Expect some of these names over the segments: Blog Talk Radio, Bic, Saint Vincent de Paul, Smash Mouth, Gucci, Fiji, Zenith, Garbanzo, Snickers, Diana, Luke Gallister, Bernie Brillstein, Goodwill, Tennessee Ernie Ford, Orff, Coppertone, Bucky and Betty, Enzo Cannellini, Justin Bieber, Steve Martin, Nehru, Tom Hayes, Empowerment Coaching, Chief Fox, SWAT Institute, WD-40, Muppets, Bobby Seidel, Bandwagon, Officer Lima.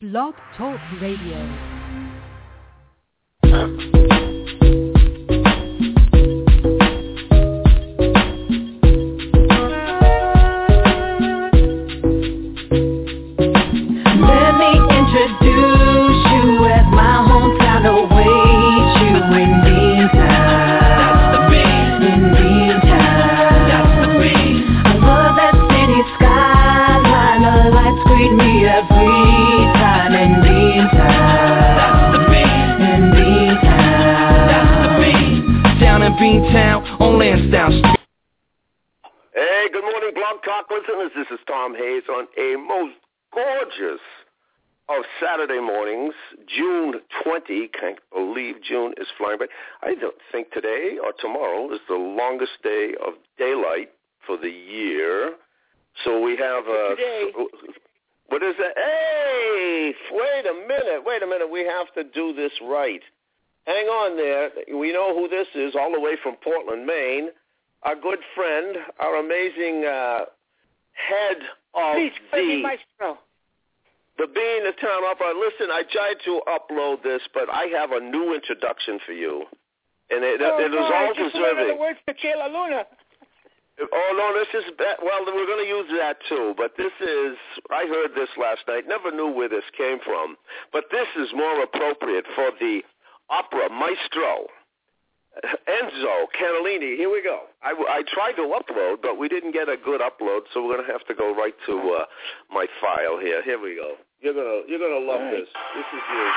Blog Talk Radio. Beantown on Lansdowne Street. Hey, good morning, Blog Talk listeners. This is Tom Hayes on a most gorgeous of Saturday mornings, June 20. Can't believe June is flying by. I don't think today or tomorrow is the longest day of daylight for the year. So we have what is that? Hey, wait a minute. We have to do this right. Hang on there. We know who this is, all the way from Portland, Maine. Our good friend, our amazing head of the Beantown Opera. Listen, I tried to upload this, but I have a new introduction for you, and it is all deserving. The words for Kayla Luna. Oh no, this is well. We're going to use that too, but this is. I heard this last night. Never knew where this came from, but this is more appropriate for the opera maestro, Enzo Cannellini. Here we go. I tried to upload, but we didn't get a good upload, so we're going to have to go right to my file here. Here we go. You're gonna love this. This is you.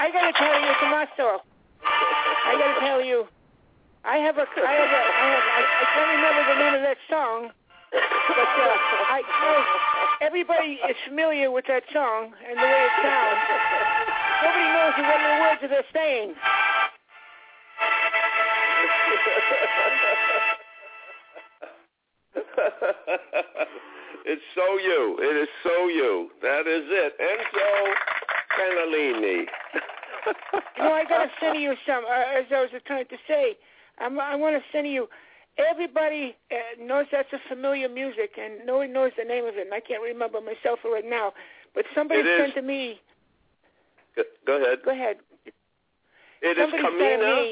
I can't remember the name of that song, but everybody is familiar with that song and the way it sounds. Nobody knows what the words that they're saying. It's so you. It is so you. That is it. Enzo Pennellini. You know, I got to send you some, as I was trying to say, I want to send you, everybody knows that's a familiar music, and nobody knows the name of it, and I can't remember myself right now, but somebody sent to me. Go ahead. Somebody is Carmina.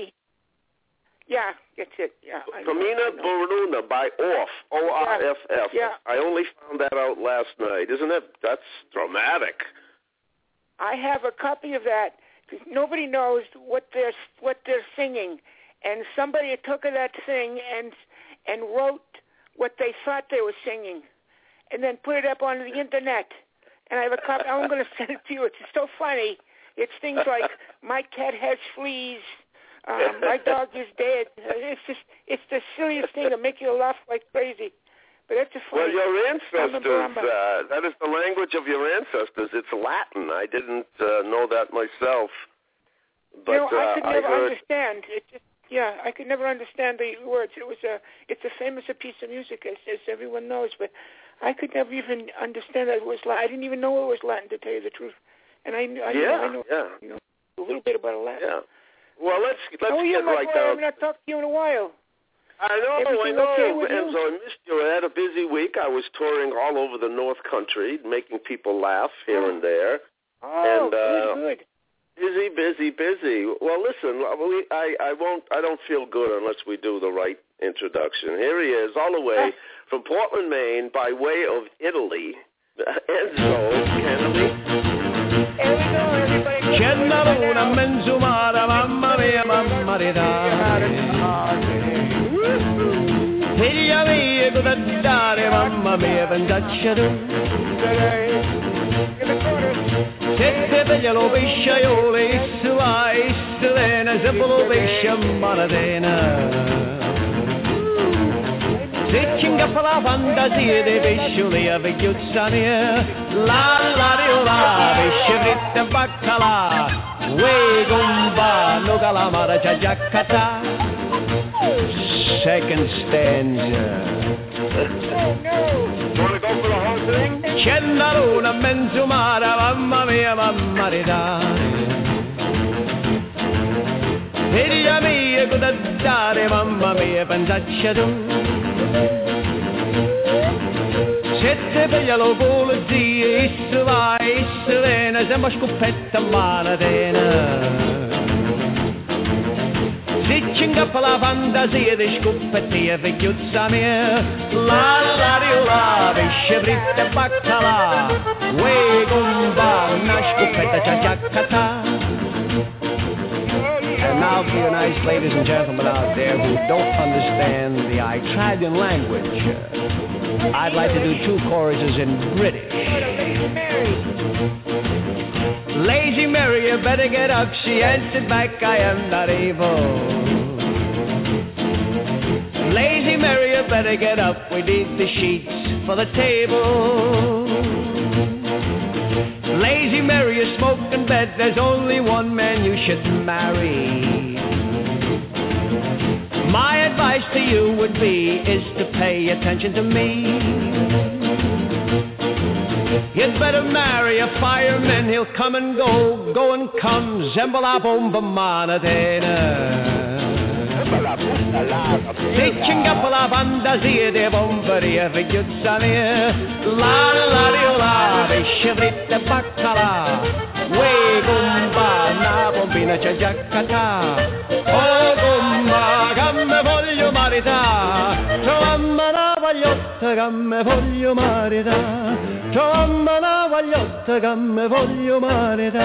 Yeah, that's it. Yeah, Carmina Burana by Orff, O-R-F-F. Yeah. I only found that out last night. Isn't it? That's dramatic. I have a copy of that. Nobody knows what they're singing. And somebody took that thing and wrote what they thought they were singing, and then put it up on the internet. And I have a copy. I'm going to send it to you. It's so funny. It's things like my cat has fleas, my dog is dead. It's the silliest thing to make you laugh like crazy. But that's a funny. Well, your ancestors. That is the language of your ancestors. It's Latin. I didn't know that myself. But you know, I could never understand. Yeah, I could never understand the words. It's a famous piece of music, as everyone knows, but I could never even understand that it was Latin. I didn't even know it was Latin, to tell you the truth. And I know a little bit about Latin. Yeah. Well, let's get right down. I have not talked to you in a while. I know. Okay with you? Enzo, I missed you. I had a busy week. I was touring all over the North Country, making people laugh here and there. Oh, and, good. Busy. Well, listen, I don't feel good unless we do the right introduction. Here he is, all the way from Portland, Maine, by way of Italy, Enzo Cannellini. Here we go, everybody. Se te vegliano pesciaiole, vai, stilena, se volo pesce malatena. Se ci ingappa la fantasia dei pescioli a vecchiuzzania, la la la Jack the Bacala, Wegumba, Nogala Mara Jajakata. Second stanza. Want to go for the whole thing? Chendaruna menzumara, mamma mia, mamma rida. Hidia mia, gudaddare, mamma mia, panzacciadu. Sette taglialo pulizie, issu vai, issu vena, sembra scoppetta malatena. Sitting up la fantasia di scoppettia vecchiuzza mia. La la di la, pesce fritta e baccalà. Uè gomba, una scoppetta ciacciacata. And now for you nice ladies and gentlemen out there who don't understand the Italian language, I'd like to do two choruses in British. Lazy Mary, you better get up. She answered back, I am not evil. Lazy Mary, you better get up. We need the sheets for the table. Lazy Mary, you smoke in bed. There's only one man you should marry. My advice to you would be is to pay attention to me. You'd better marry a fireman, he'll come and go, go and come, zembola bomba manadena. Teaching up la bandazia de bombaria viguzania, la la riola, scivrita baccala, we gomba, na bombina ciacciacata, oh gomba, gamme voglio marità, trovamma la vagliotta, gamme voglio marità. Trombana vagliotta gamme voglio marita.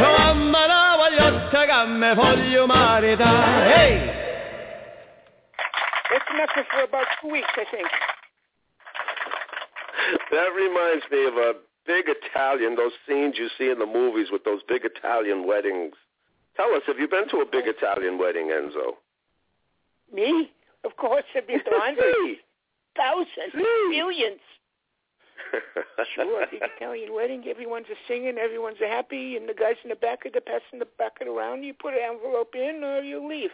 Trombana vagliotta gamme voglio marita. Hey! That's enough for about 2 weeks, I think. That reminds me of a big Italian, those scenes you see in the movies with those big Italian weddings. Tell us, have you been to a big Italian wedding, Enzo? Me? Of course, I've been to hundreds, thousands, millions. Sure, the Italian wedding, everyone's a singing, everyone's a happy, and the guys in the back are passing the bucket around. You put an envelope in or you leave.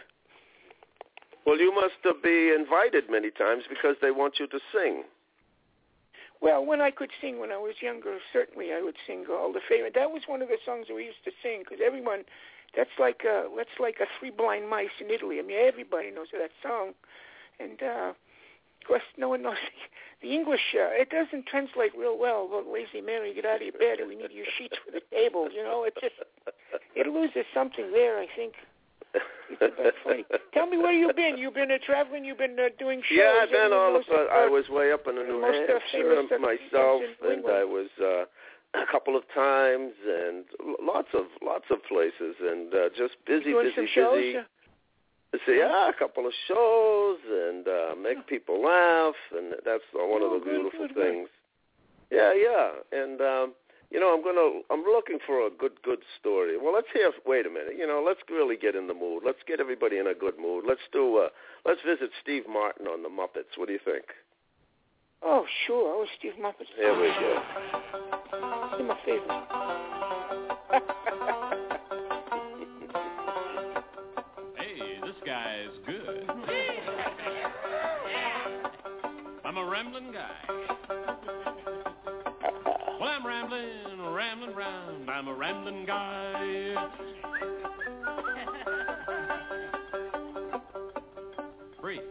Well, you must be invited many times because they want you to sing. Well, when I could sing when I was younger, certainly I would sing all the favorite. That was one of the songs that we used to sing because everyone, that's like a Three Blind Mice in Italy. I mean, everybody knows that song. And, of course, no one knows the English, it doesn't translate real well. But Lazy Mary, get out of your bed and we need your sheets for the table. You know, it just, it loses something there, I think. It's about funny. Tell me where you've been. You've been traveling, you've been doing shows. Yeah, I've been all about, I was way up in the New Hampshire myself, and I was a couple of times, and lots of places, and just busy. See, a couple of shows and make people laugh, and that's one of the beautiful things. Yeah, and I'm looking for a good story. Well, let's hear. Wait a minute, let's really get in the mood. Let's get everybody in a good mood. Let's visit Steve Martin on the Muppets. What do you think? Oh, sure. Oh, Steve Muppets. There we go. He's my favorite. Guy's good. I'm a rambling guy. Well, I'm rambling round. I'm a rambling guy. Free.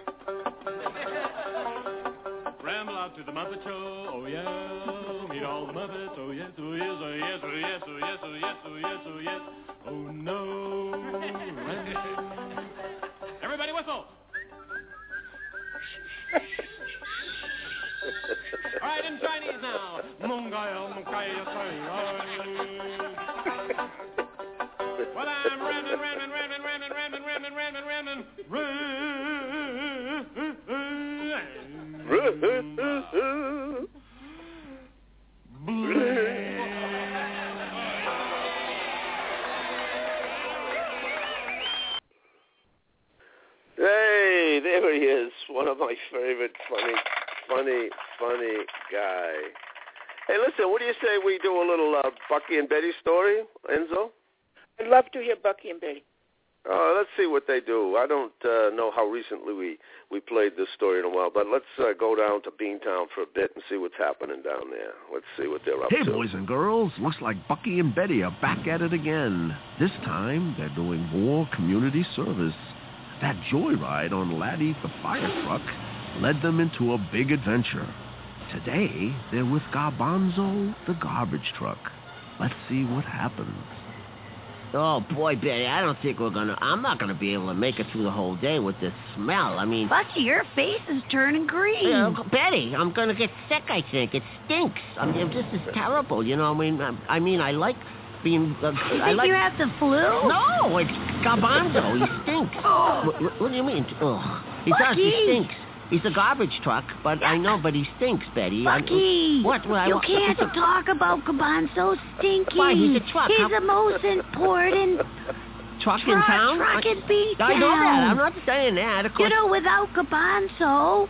Ramble out to the Muppet Show. Oh, yeah. Meet all the Muppets. Oh, yes, oh, yes, oh, yes, oh, yes, oh, yes, oh, yes, oh, yes, oh, yes. Oh, no. Ramble. Everybody whistle. All right, in Chinese now. Well, I'm ramming. Hey, there he is, one of my favorite funny guy. Hey, listen, what do you say we do a little Bucky and Betty story, Enzo? I'd love to hear Bucky and Betty. Let's see what they do. I don't know how recently we played this story in a while, but let's go down to Beantown for a bit and see what's happening down there. Let's see what they're up to. Hey, boys and girls, looks like Bucky and Betty are back at it again. This time, they're doing more community service. That joyride on Laddie the fire truck led them into a big adventure. Today, they're with Garbanzo the garbage truck. Let's see what happens. Oh, boy, Betty, I don't think I'm not going to be able to make it through the whole day with this smell. I mean... Bucky, your face is turning green. You know, Betty, I'm going to get sick, I think. It stinks. I mean, this is terrible, you know. I mean, I like being... you have the flu? No, it's Garbanzo. He stinks. What do you mean? Oh, he does. He stinks. He's a garbage truck, but I know, but he stinks, Betty. Bucky! What? You can't talk about Garbanzo stinking. Why? He's a truck. He's the most important truck in town. Truck in Beantown. I know that. I'm not saying that. Of course. You know, without Garbanzo.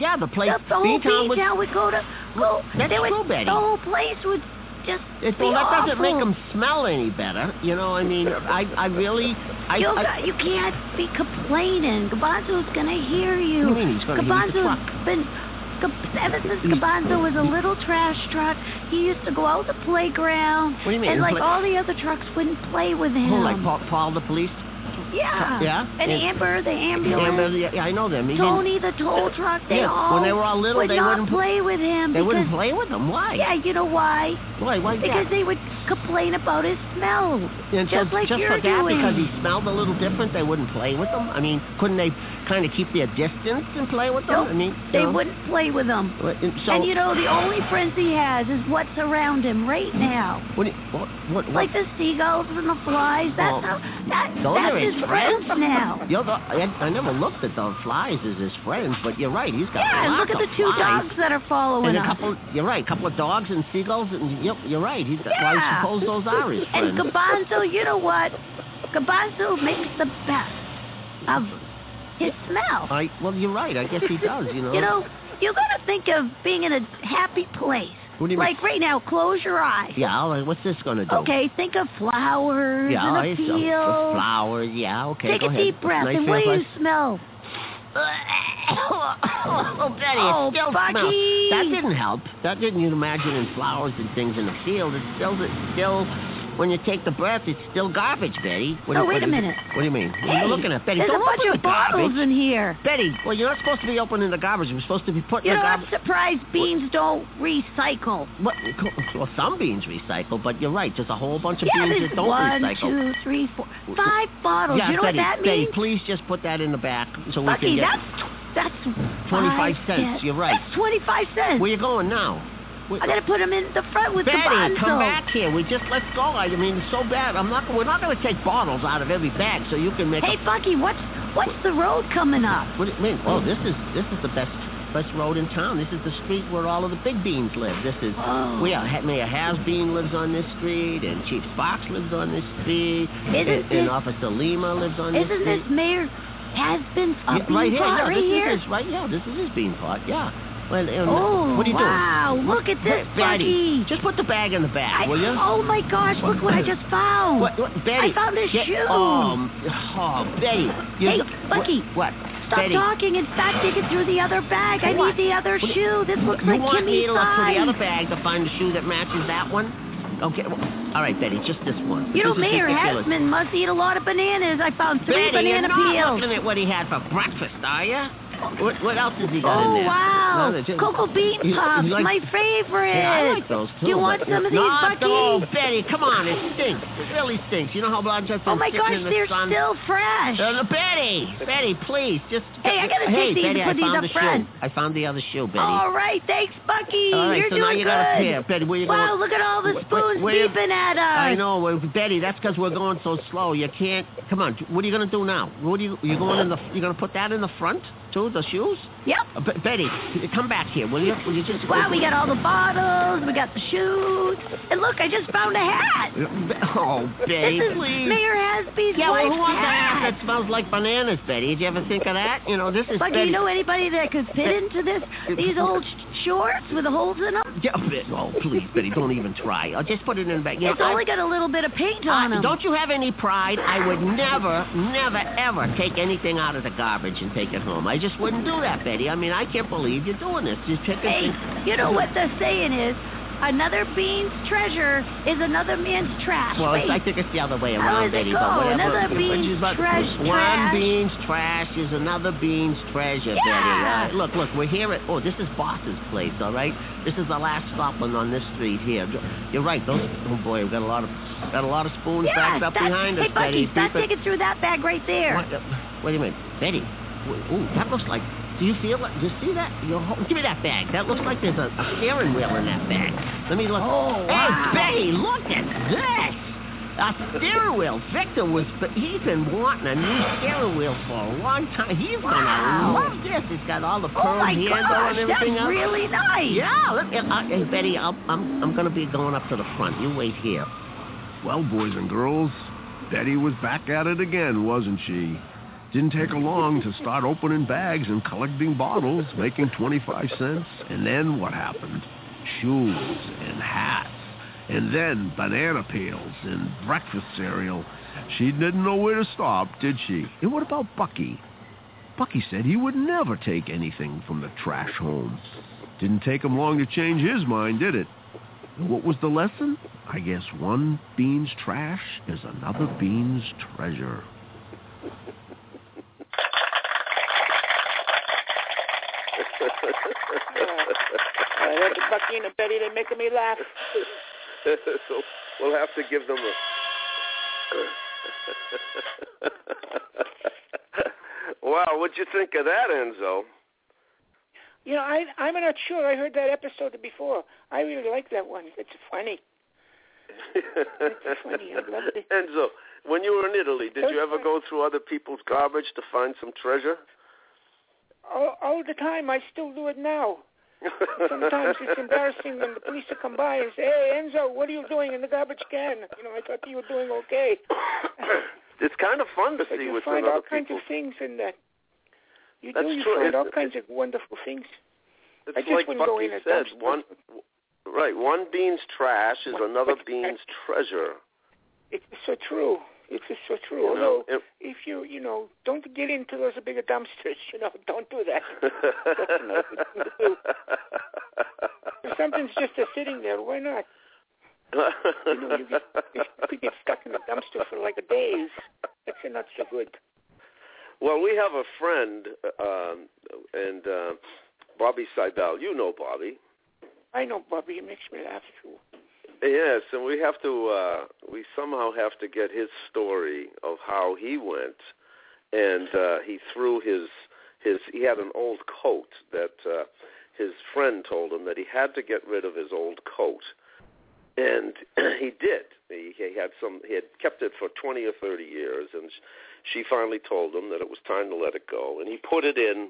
Yeah, the place. The whole Beantown would go to. Well, that's true, Betty. The whole place would just be awful. Well, that doesn't make him smell any better. You know, I mean, I really. You can't be complaining. Garbanzo's going to hear you. What do you mean he's going to hear the truck? Ever since Garbanzo was a little trash truck, he used to go out to the playground. What do you mean? And all the other trucks wouldn't play with him. Oh, like Paul the police? Yeah. Yeah. And Amber the ambulance. Yeah, I know them. Tony the tow truck. They all when they were all little, they wouldn't play with him. They wouldn't play with him. Why? Yeah, you know why? Why? Because they would complain about his smell. And just so, like just you're for that, doing. Because he smelled a little different, they wouldn't play with him. I mean, couldn't they kind of keep their distance and play with him? Nope. I mean, they wouldn't play with him. And you know, the only friends he has is what's around him right now. What? Like the seagulls and the flies. That's his friends now. I never looked at those flies as his friends, but you're right. He's got a lot of flies. Yeah, and look at the two dogs that are following him. You're right, a couple of dogs and seagulls, and you're right. He's got. Yeah. Well, I suppose those are his friends. And Garbanzo, you know what? Garbanzo makes the best of his smell. Well, you're right. I guess he does, you know. You know, you're going to think of being in a happy place. Like right now, close your eyes. Yeah, what's this going to do? Okay, think of flowers in a field. Yeah, flowers, yeah, okay, Take go a ahead. Deep breath, nice and what do you smell? Oh, Betty, it still smells. That didn't help. That didn't, you imagine, in flowers and things in the field. It's still when you take the breath, it's still garbage, Betty. Wait a minute. What do you mean? Hey, what are you looking at, Betty? There's a bunch of bottles in here. Betty, well, you're not supposed to be opening the garbage. We're supposed to be putting the garbage. I'm surprised beans don't recycle. What? Well, some beans recycle, but you're right. There's a whole bunch of beans that don't recycle. 1, 2, 3, 4, 5 bottles. Yeah, you know Betty, what that means? Betty, please just put that in the back so Bucky, we can get... that's 25 cents. You're right. That's 25 cents. Where you going now? I gotta put him in the front with Betty, Garbanzo. Come back here. We just let's go. I mean, it's so bad. We're not gonna take bottles out of every bag, so you can make. Hey, Bucky, what's the road coming up? What do you mean? Oh, this is the best road in town. This is the street where all of the big beans live. This is Mayor Hasbean lives on this street, and Chief Fox lives on this street, and Officer Lima lives on this street. Isn't this Mayor Hasbean's bean pot right here? This is his bean pot. Yeah. Well, what are you doing? Wow, look at this, Betty. Just put the bag in the back, will you? Oh, my gosh, look what I just found. What, Betty? I found this shoe. Betty. Hey, Bucky. What? Stop Betty. Talking and stop digging through the other bag. I need the other shoe. This looks like Kimmy's size. You want me to look through the other bag to find a shoe that matches that one? Okay, well, all right, Betty, just this one. You know, Mayor Hasbean must eat a lot of bananas. I found 3 banana peels. Betty, you're not looking at what he had for breakfast, are you? What else has he got in there? Oh, wow. No, Cocoa Bean Pops, my favorite. Yeah, I like those, too. Do you want some of these, Bucky? No, Betty, come on. It stinks. It really stinks. You know how long I've been sitting in the sun? Oh, my gosh, they're still fresh. Betty, please, just... Hey, I got to take these and put these up front. I found the other shoe, Betty. All right, thanks, Bucky. All right, so now you got a pair. Betty, where you going? Wow, look at all the spoons beeping at us. I know. Betty, that's because we're going so slow. You can't... Come on, what are you going to do now? You're going to put that in the front, too? The shoes? Yep. Betty, come back here, will you? Wow, we got all the bottles, we got the shoes, and look, I just found a hat. Oh, Betty, this is please. Mayor Hasbean's wife's who wants a hat that smells like bananas, Betty? Did you ever think of that? You know, this is. But do you know anybody that could fit into this? These old shorts with holes in them? Oh, please, Betty, don't even try. I'll just put it in the bag. It's only got a little bit of paint on them. Don't you have any pride? I would never, never, ever take anything out of the garbage and take it home. I just wouldn't do that, Betty. I mean, I can't believe you're doing this. You know what the saying is? Another bean's treasure is another man's trash. Well, I think it's the other way around, Betty. But whatever. Another bean's treasure. One bean's trash is another bean's treasure, yeah. Betty. Right? Look, we're here at... Oh, this is Boss's place, all right? This is the last stop on this street here. You're right. Those, oh, boy, we've got a lot of spoons backed up behind us, Betty. Stop digging through that bag right there. Wait a minute. Betty. Ooh, that looks like... Do you feel it? Do you see that? Give me that bag. That looks like there's a steering wheel in that bag. Let me look. Oh, wow. Hey, Betty, look at this. A steering wheel. He's been wanting a new steering wheel for a long time. He's going to love this. It's got all the pearl handle and everything else. That's really nice. Yeah. Hey, Betty, I'm going to be going up to the front. You wait here. Well, boys and girls, Betty was back at it again, wasn't she? Didn't take her long to start opening bags and collecting bottles, making 25 cents. And then what happened? Shoes and hats. And then banana peels and breakfast cereal. She didn't know where to stop, did she? And what about Bucky? Bucky said he would never take anything from the trash home. Didn't take him long to change his mind, did it? And what was the lesson? I guess one bean's trash is another bean's treasure. That's Bucky and Betty, they're making me laugh. So we'll have to give them a... Wow, what'd you think of that, Enzo? You know, I'm not sure. I heard that episode before. I really like that one. It's funny. I loved it. Enzo, when you were in Italy, did you ever go through other people's garbage to find some treasure? All the time. I still do it now. Sometimes it's embarrassing when the police will come by and say, "Hey, Enzo, what are you doing in the garbage can? You know, I thought you were doing okay." It's kind of fun to see what's in other people. You find all kinds of things in that. Find all kinds of wonderful things. It's like Bucky said, one bean's trash is another bean's treasure. It's so true. It's just so true. You know, if you don't get into those bigger dumpsters, don't do that. If something's just sitting there, why not? You could get stuck in the dumpster for like a day. That's not so good. Well, we have a friend, and Bobby Seidel. You know Bobby. I know Bobby. He makes me laugh, too. Yes, and we have to. We somehow have to get his story of how he went, and he threw his. He had an old coat that his friend told him that he had to get rid of his old coat, and he did. He had kept it for 20 or 30 years, and she finally told him that it was time to let it go, and he put it in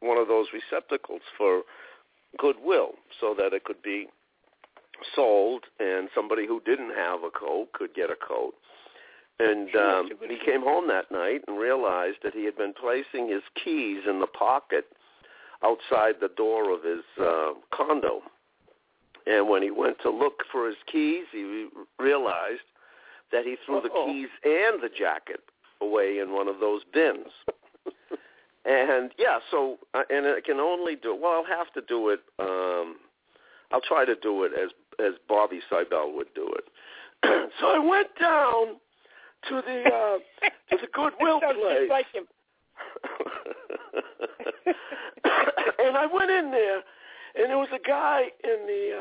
one of those receptacles for Goodwill so that it could be sold, and somebody who didn't have a coat could get a coat. And he came home that night and realized that he had been placing his keys in the pocket outside the door of his condo. And when he went to look for his keys, he realized that he threw the keys and the jacket away in one of those bins. And, and I can only do... Well, I'll have to do it... I'll try to do it as Bobby Seidel would do it. So I went down to the Goodwill place, like him. And I went in there, and there was a guy in the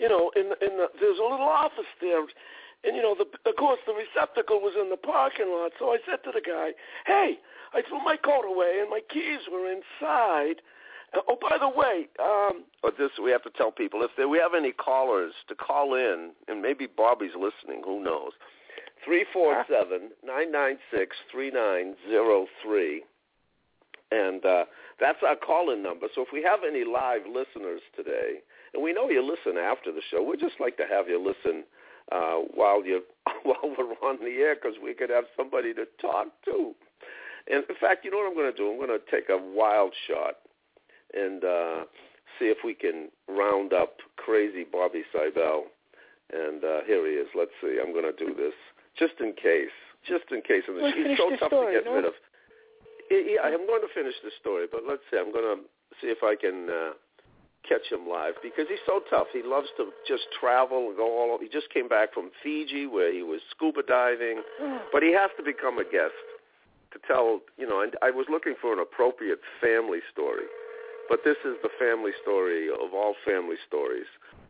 there's a little office there, and of course the receptacle was in the parking lot. So I said to the guy, "Hey, I threw my coat away, and my keys were inside. Oh, by the way, this we have to tell people, if we have any callers to call in, and maybe Bobby's listening, who knows, 347-996-3903, and that's our call-in number. So if we have any live listeners today, and we know you listen after the show, we'd just like to have you listen while we're on the air, because we could have somebody to talk to. And in fact, you know what I'm going to do? I'm going to take a wild shot and see if we can round up crazy Bobby Seidel. And here he is. Let's see. I'm going to do this just in case. Well, he's so tough to get rid of. Yeah, I'm going to finish the story, but let's see. I'm going to see if I can catch him live because he's so tough. He loves to just travel and go all over. He just came back from Fiji where he was scuba diving, but he has to become a guest to tell, you know, and I was looking for an appropriate family story, but this is the family story of all family stories.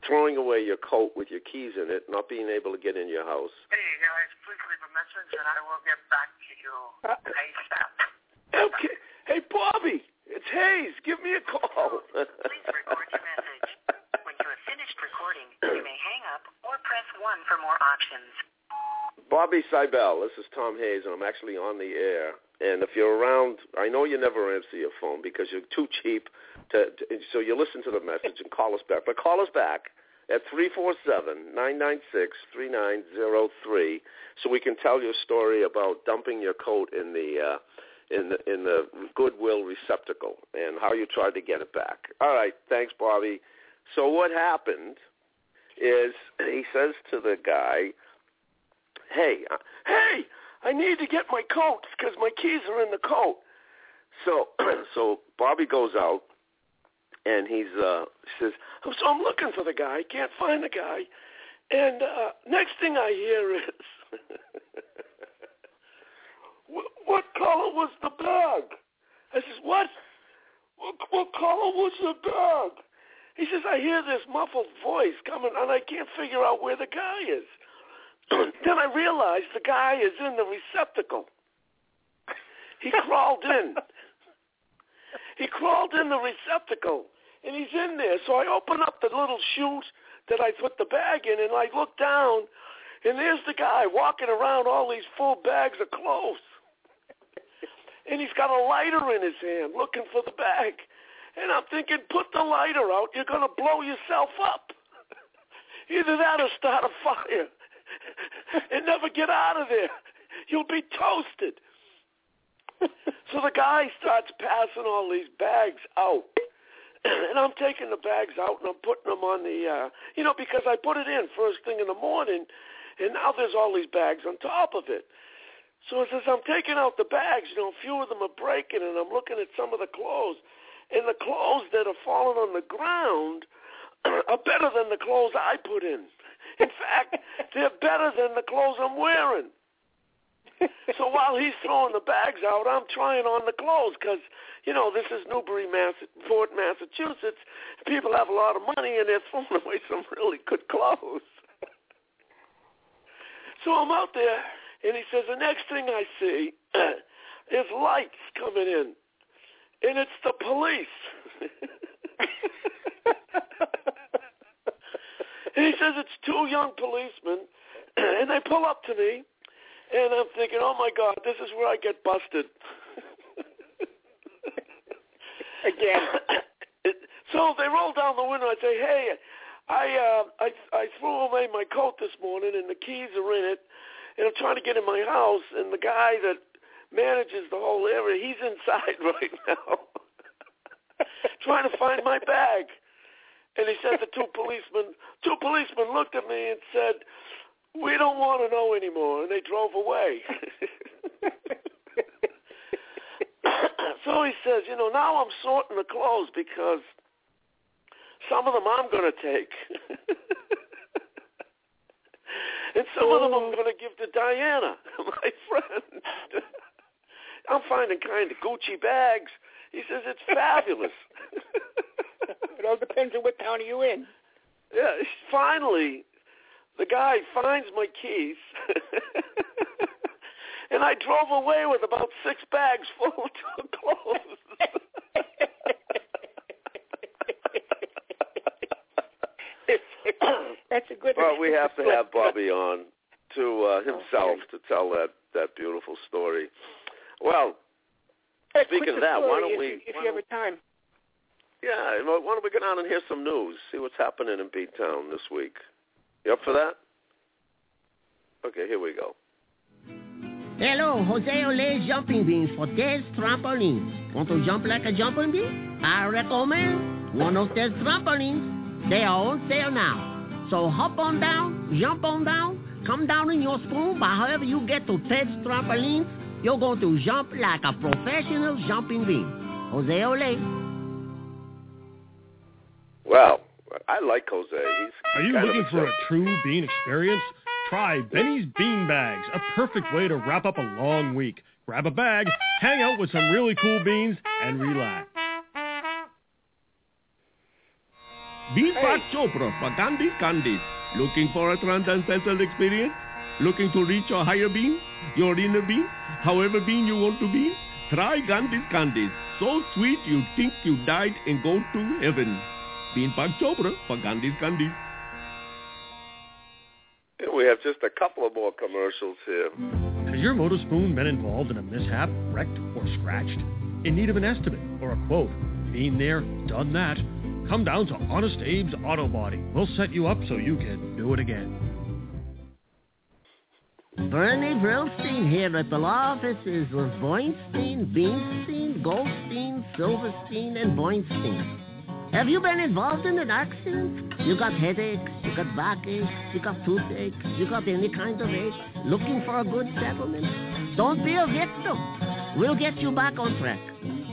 Throwing away your coat with your keys in it, not being able to get in your house. Hey, guys, please leave a message and I will get back to you ASAP. Okay. Hey, Bobby, it's Hayes. Give me a call. Please record your message. When you have finished recording, you may hang up or press 1 for more options. Bobby Seidel, this is Tom Hayes, and I'm actually on the air. And if you're around, I know you never answer your phone because you're too cheap. So you listen to the message and call us back. But call us back at 347-996-3903 so we can tell your story about dumping your coat in the in the Goodwill receptacle and how you tried to get it back. All right, thanks, Bobby. So what happened is he says to the guy, hey, I need to get my coat because my keys are in the coat. So Bobby goes out and he says, so I'm looking for the guy. Can't find the guy. And next thing I hear is... What color was the bag? I says, what color was the bag? He says, I hear this muffled voice coming, and I can't figure out where the guy is. Then I realize the guy is in the receptacle. He crawled in. He crawled in the receptacle, and he's in there. So I open up the little chute that I put the bag in, and I look down, and there's the guy walking around all these full bags of clothes. And he's got a lighter in his hand looking for the bag. And I'm thinking, put the lighter out. You're going to blow yourself up. Either that or start a fire and never get out of there. You'll be toasted. So the guy starts passing all these bags out. And I'm taking the bags out and I'm putting them on the, because I put it in first thing in the morning. And now there's all these bags on top of it. So as I'm taking out the bags, a few of them are breaking, and I'm looking at some of the clothes. And the clothes that are falling on the ground are better than the clothes I put in. In fact, they're better than the clothes I'm wearing. So while he's throwing the bags out, I'm trying on the clothes because, this is Newburyport, Massachusetts. People have a lot of money, and they're throwing away some really good clothes. So I'm out there. And he says, the next thing I see is lights coming in, and it's the police. And he says, it's two young policemen, and they pull up to me, and I'm thinking, oh, my God, this is where I get busted. Again. So they roll down the window. I say, hey, I threw away my coat this morning, and the keys are in it. And I'm trying to get in my house, and the guy that manages the whole area, he's inside right now trying to find my bag. And he said the two policemen looked at me and said, we don't want to know anymore, and they drove away. So he says, now I'm sorting the clothes because some of them I'm going to take. And some of them I'm going to give to Diana, my friend. I'm finding kind of Gucci bags. He says, it's fabulous. It all depends on what town you're in. Yeah, finally, the guy finds my keys. And I drove away with about 6 bags full of clothes. That's a good. Well, we have to have Bobby on to himself to tell that beautiful story. Well, speaking of that, why don't we? If you have a time. Yeah, why don't we get on and hear some news? See what's happening in Beantown this week. You up for that? Okay, here we go. Hello, Jose Ole Jumping Beans for Ted's Trampoline. Want to jump like a jumping bean? I recommend. One of their trampolines, they are all there now. So hop on down, jump on down, come down in your spoon, but however you get to Ted's trampolines, you're going to jump like a professional jumping bean. Jose Ole. Wow, I like Jose. He's Are you looking for a true bean experience? Try Benny's Bean Bags, a perfect way to wrap up a long week. Grab a bag, hang out with some really cool beans, and relax. Deepak Chopra for Gandhi Candies. Looking for a transcendental experience? Looking to reach your higher being, your inner being, however being you want to be? Try Gandhi's Candies. So sweet you think you died and go to heaven. Deepak Chopra for Gandhi's Candies. And we have just a couple of more commercials here. Has your motor spoon been involved in a mishap, wrecked, or scratched? In need of an estimate or a quote? Been there, done that? Come down to Honest Abe's Auto Body. We'll set you up so you can do it again. Bernie Brillstein here at the law offices of Boinstein, Beanstein, Goldstein, Silverstein, and Boinstein. Have you been involved in an accident? You got headaches, you got backaches, you got toothaches, you got any kind of ache, looking for a good settlement? Don't be a victim. We'll get you back on track.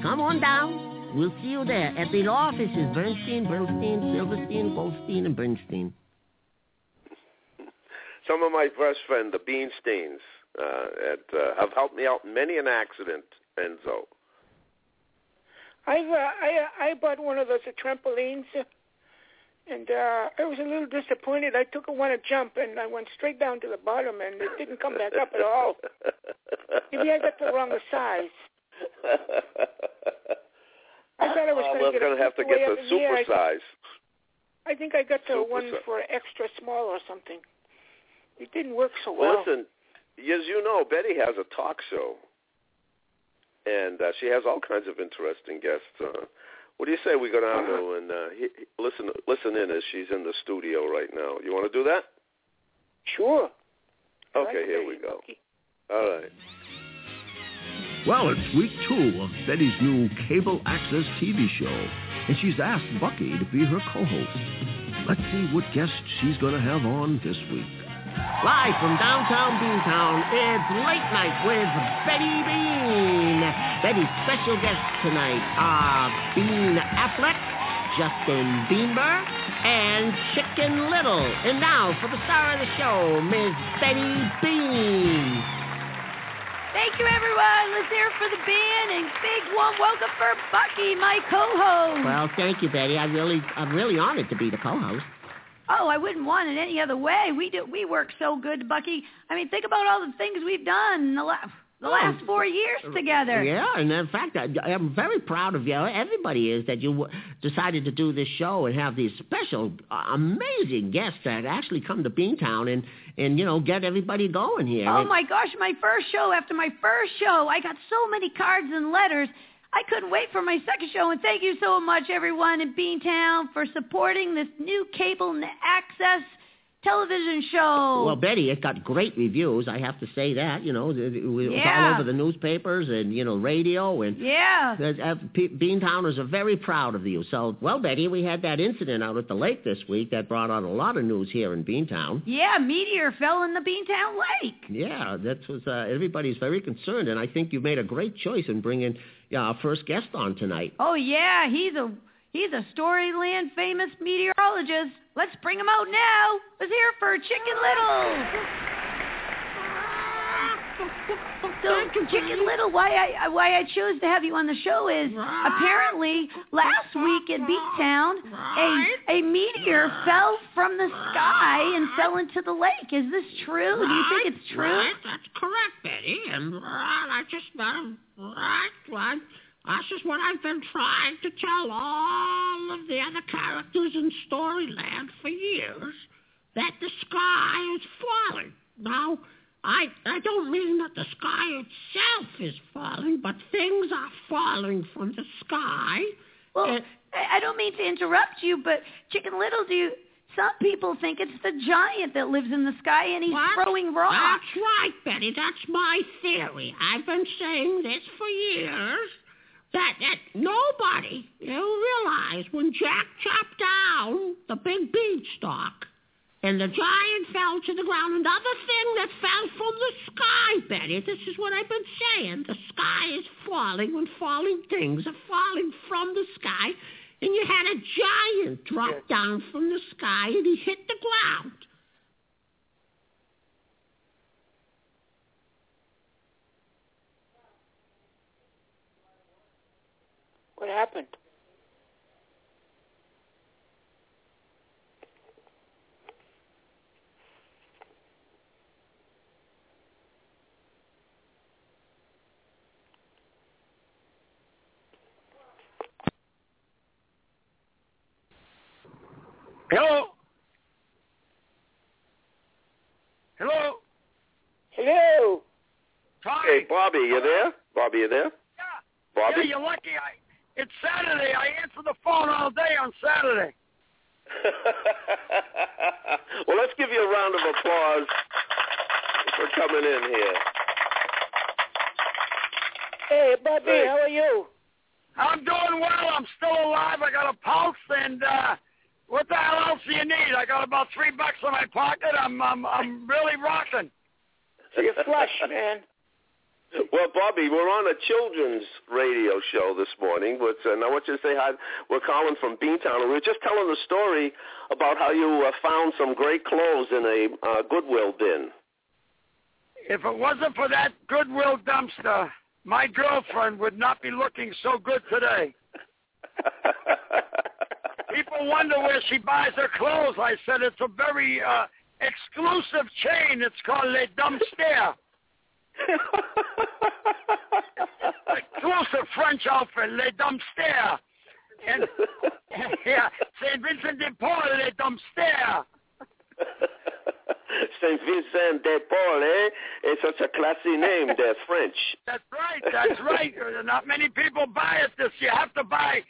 Come on down. We'll see you there at the law offices, Bernstein, Brillstein, Silverstein, Goldstein, and Bernstein. Some of my best friends, the Beansteins, have helped me out in many an accident, Enzo. I bought one of those trampolines, and I was a little disappointed. I took a one to jump, and I went straight down to the bottom, and it didn't come back up at all. Maybe I got the wrong size. I thought I was going to have to get the super size. I think I got the one for extra small or something. It didn't work so well. Listen, as you know, Betty has a talk show, and she has all kinds of interesting guests. What do you say we go down to and listen in as she's in the studio right now? You want to do that? Sure. Okay, here we go. All right. Well, it's week 2 of Betty's new cable access TV show, and she's asked Bucky to be her co-host. Let's see what guests she's going to have on this week. Live from downtown Beantown, it's Late Night with Betty Bean. Betty's special guests tonight are Bean Affleck, Justin Bieber, and Chicken Little. And now for the star of the show, Miss Betty Bean. Thank you, everyone. Let's hear it for the band and big warm welcome for Bucky, my co-host. Well, thank you, Betty. I'm really honored to be the co-host. Oh, I wouldn't want it any other way. We work so good, Bucky. I mean, think about all the things we've done in the last 4 years together. Yeah, and in fact, I'm very proud of you. Everybody is that you decided to do this show and have these special, amazing guests that actually come to Beantown and you know, get everybody going here. Oh, my gosh, my first show after my first show. I got so many cards and letters. I couldn't wait for my second show, and thank you so much, everyone in Beantown, for supporting this new cable access television show. Well, Betty, it got great reviews. I have to say that, you know. It was all over the newspapers and, you know, radio. And yeah. Beantowners are very proud of you. So, well, Betty, we had that incident out at the lake this week that brought on a lot of news here in Beantown. Yeah, a meteor fell in the Beantown Lake. Yeah, that was, everybody's very concerned, and I think you made a great choice in bringing our first guest on tonight. Oh, yeah, he's a Storyland famous meteorologist. Let's bring him out now. Let's hear it for Chicken Little. So, Chicken Little, why I chose to have you on the show is apparently last week in Beantown, a meteor fell from the sky and fell into the lake. Is this true? Do you think it's true? Right, that's correct, Betty. And that's just what I've been trying to tell all of the other characters in Storyland for years, that the sky is falling. Now, I don't mean that the sky itself is falling, but things are falling from the sky. Well, I don't mean to interrupt you, but Chicken Little, some people think it's the giant that lives in the sky and he's throwing rocks. That's right, Betty. That's my theory. I've been saying this for years. that nobody, you realize, when Jack chopped down the big beanstalk and the giant fell to the ground, another thing that fell from the sky, Betty, this is what I've been saying, the sky is falling when falling things are falling from the sky, and you had a giant drop down from the sky and he hit the ground. What happened? Hello? Hello? Hello? Hi. Hey, Bobby, you there? Bobby, you there? Yeah. Bobby? Yeah, you're lucky. It's Saturday. I answer the phone all day on Saturday. Well, let's give you a round of applause for coming in here. Hey, Bobby, hey. How are you? I'm doing well. I'm still alive. I got a pulse, and what the hell else do you need? I got about $3 in my pocket. I'm really rocking. So you're flush, man. Well, Bobby, we're on a children's radio show this morning, but I want you to say hi. We're calling from Beantown, and we were just telling the story about how you found some great clothes in a Goodwill bin. If it wasn't for that Goodwill dumpster, my girlfriend would not be looking so good today. People wonder where she buys her clothes. I said it's a very exclusive chain. It's called Les Dumpsters. Exclusive French outfit, Les Dumpsters. And yeah, Saint Vincent de Paul, Les Dumpsters. Saint Vincent de Paul, eh? It's such a classy name, they're French. That's right, that's right. Not many people buy it. This you have to buy.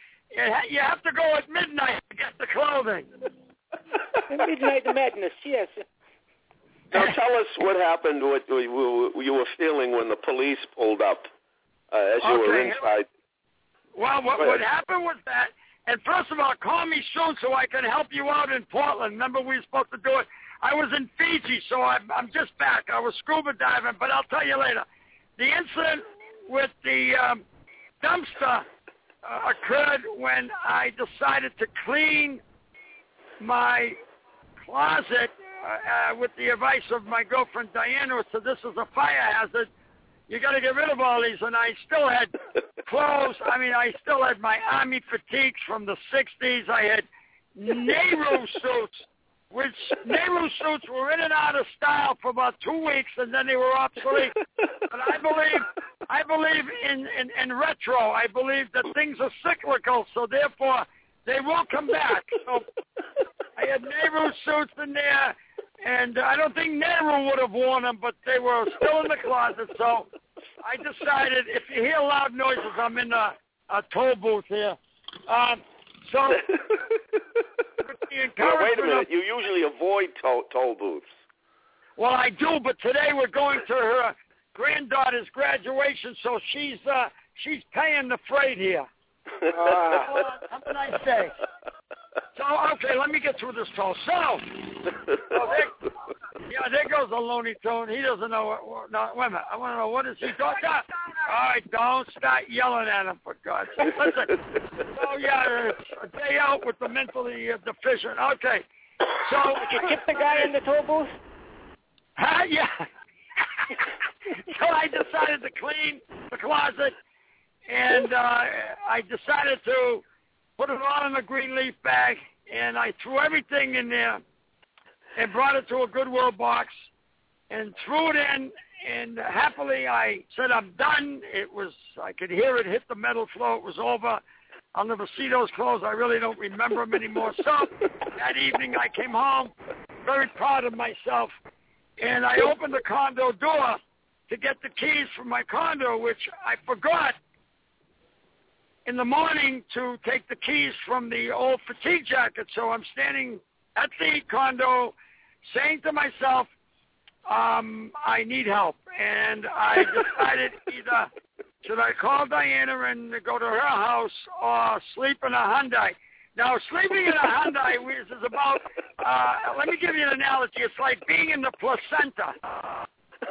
You have to go at midnight to get the clothing. Midnight madness, yes. Now tell us what happened, what you were feeling when the police pulled up as you were inside. Well, what happened was that, and first of all, call me soon so I can help you out in Portland. Remember, we were supposed to do it. I was in Fiji, so I'm just back. I was scuba diving, but I'll tell you later. The incident with the dumpster occurred when I decided to clean my closet with the advice of my girlfriend Diana, who said, this is a fire hazard. You got to get rid of all these. And I still had clothes. I mean, I still had my army fatigues from the 60s. I had Nehru suits, which Nehru suits were in and out of style for about 2 weeks, and then they were obsolete. But I believe in retro. I believe that things are cyclical, so therefore they will come back. So I had Nehru suits in there. And I don't think Nehru would have worn them, but they were still in the closet. So I decided, if you hear loud noises, I'm in a toll booth here. Well, wait a minute. You usually avoid toll booths. Well, I do, but today we're going to her granddaughter's graduation, so she's paying the freight here. How can I say? So, okay, let me get through this call. There goes the Looney Tune. He doesn't know what, no, wait a minute. I want to know, what is he talking about? All right, don't start yelling at him, for God's sake. Listen. So, yeah, it's a day out with the mentally deficient. Okay. So, did you tip the guy in the toll booth? Huh? Yeah. So I decided to clean the closet, and I decided to put it all in a green leaf bag, and I threw everything in there and brought it to a Goodwill box and threw it in, and happily I said, I'm done. It was, I could hear it hit the metal floor. It was over. I'll never see those clothes. I really don't remember them anymore. So that evening I came home very proud of myself, and I opened the condo door to get the keys from my condo, which I forgot in the morning to take the keys from the old fatigue jacket. So I'm standing at the condo saying to myself, I need help. And I decided either Should I call Diana and go to her house or sleep in a Hyundai? Now, sleeping in a Hyundai is about, let me give you an analogy. It's like being in the placenta.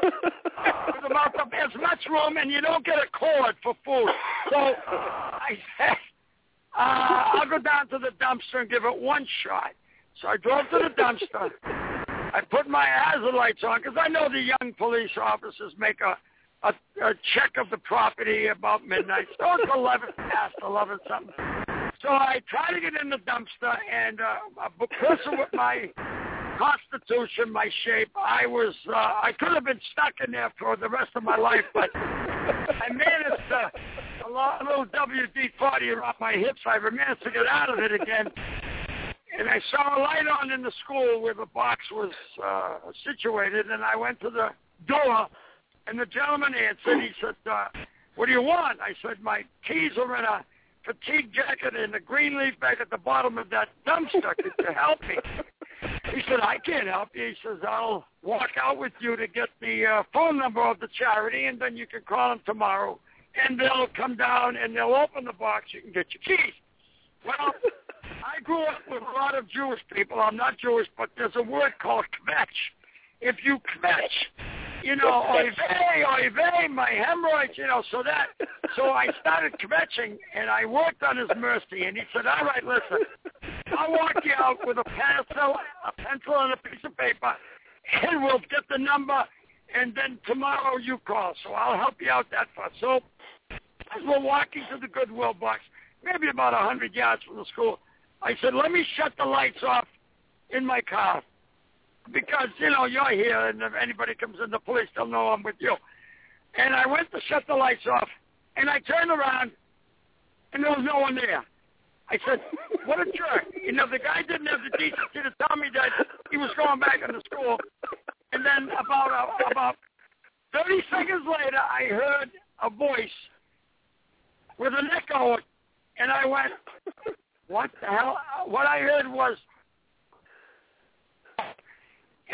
It's about as much room, and you don't get a cord for food. So I said, I'll go down to the dumpster and give it one shot. So I drove to the dumpster. I put my azalites on, because I know the young police officers make a check of the property about midnight. So it's 11 past 11 something. So I try to get in the dumpster, and a person with my constitution, my shape, I could have been stuck in there for the rest of my life, but I managed a little WD-40 around my hips. I managed to get out of it again. And I saw a light on in the school where the box was situated, and I went to the door, and the gentleman answered. He said, what do you want? I said, my keys are in a fatigue jacket and a green leaf back at the bottom of that dumpster. Could you help me? He said, I can't help you. He says, I'll walk out with you to get the phone number of the charity, and then you can call them tomorrow, and they'll come down, and they'll open the box. You can get your keys. Well, I grew up with a lot of Jewish people. I'm not Jewish, but there's a word called kvetch. If you kvetch, you know, oy vey, my hemorrhoids, you know, so I started kvetching, and I worked on his mercy, and he said, all right, listen, I'll walk you out with a pencil and a piece of paper, and we'll get the number, and then tomorrow you call, so I'll help you out that far. So as we're walking to the Goodwill box, maybe about 100 yards from the school, I said, let me shut the lights off in my car because, you know, you're here, and if anybody comes in, the police, they'll know I'm with you. And I went to shut the lights off, and I turned around, and there was no one there. I said, what a jerk. You know, the guy didn't have the decency to tell me that he was going back into school. And then about 30 seconds later, I heard a voice with an echo, and I went, what the hell? What I heard was,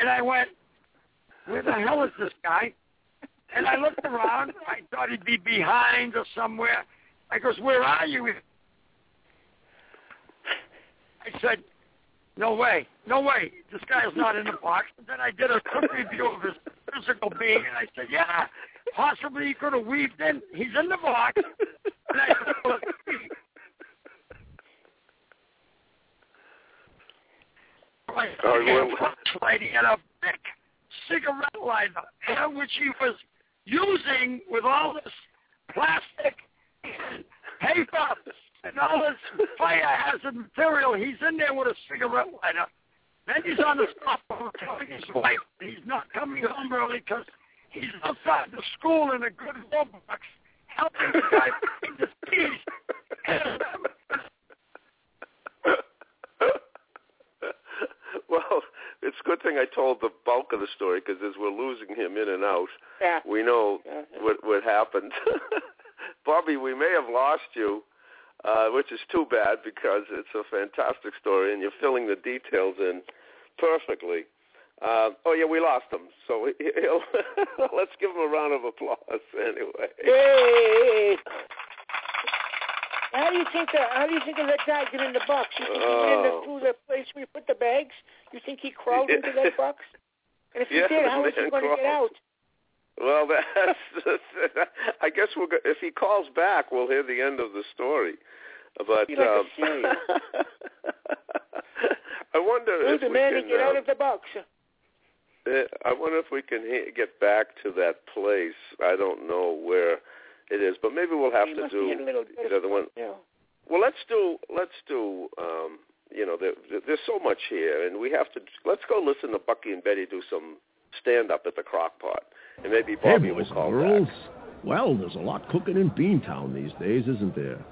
and I went, where the hell is this guy? And I looked around. I thought he'd be behind or somewhere. I goes, where are you? I said, no way. This guy is not in the box. And then I did a quick review of his physical being, and I said, yeah, possibly he could have weaved in. He's in the box. And I said, look. He had a big cigarette lighter, which he was using with all this plastic and paper and all this fire hazard material. He's in there with a cigarette lighter. Then he's on the stop telling his wife he's not coming home early because he's outside the school in a good box helping the guy find his keys. Well, it's a good thing I told the bulk of the story because as we're losing him in and out, yeah, we know what happened. Bobby, we may have lost you, which is too bad because it's a fantastic story and you're filling the details in perfectly. We lost him. So let's give him a round of applause anyway. Yay! How do you think that guy did in the box? You think he ran through the place where you put the bags? You think he crawled into that box? And if he did, how is he going to get out? Well, that's I guess if he calls back, we'll hear the end of the story. But I wonder if we can get out of the box. I wonder if we can get back to that place. I don't know where it is, but maybe we'll have to do another one. Yeah. Well, let's do. You know, there's so much here, and we have to. Let's go listen to Bucky and Betty do some stand-up at the Crockpot, and maybe Bobby will call girls. Back. Well, there's a lot cooking in Beantown these days, isn't there?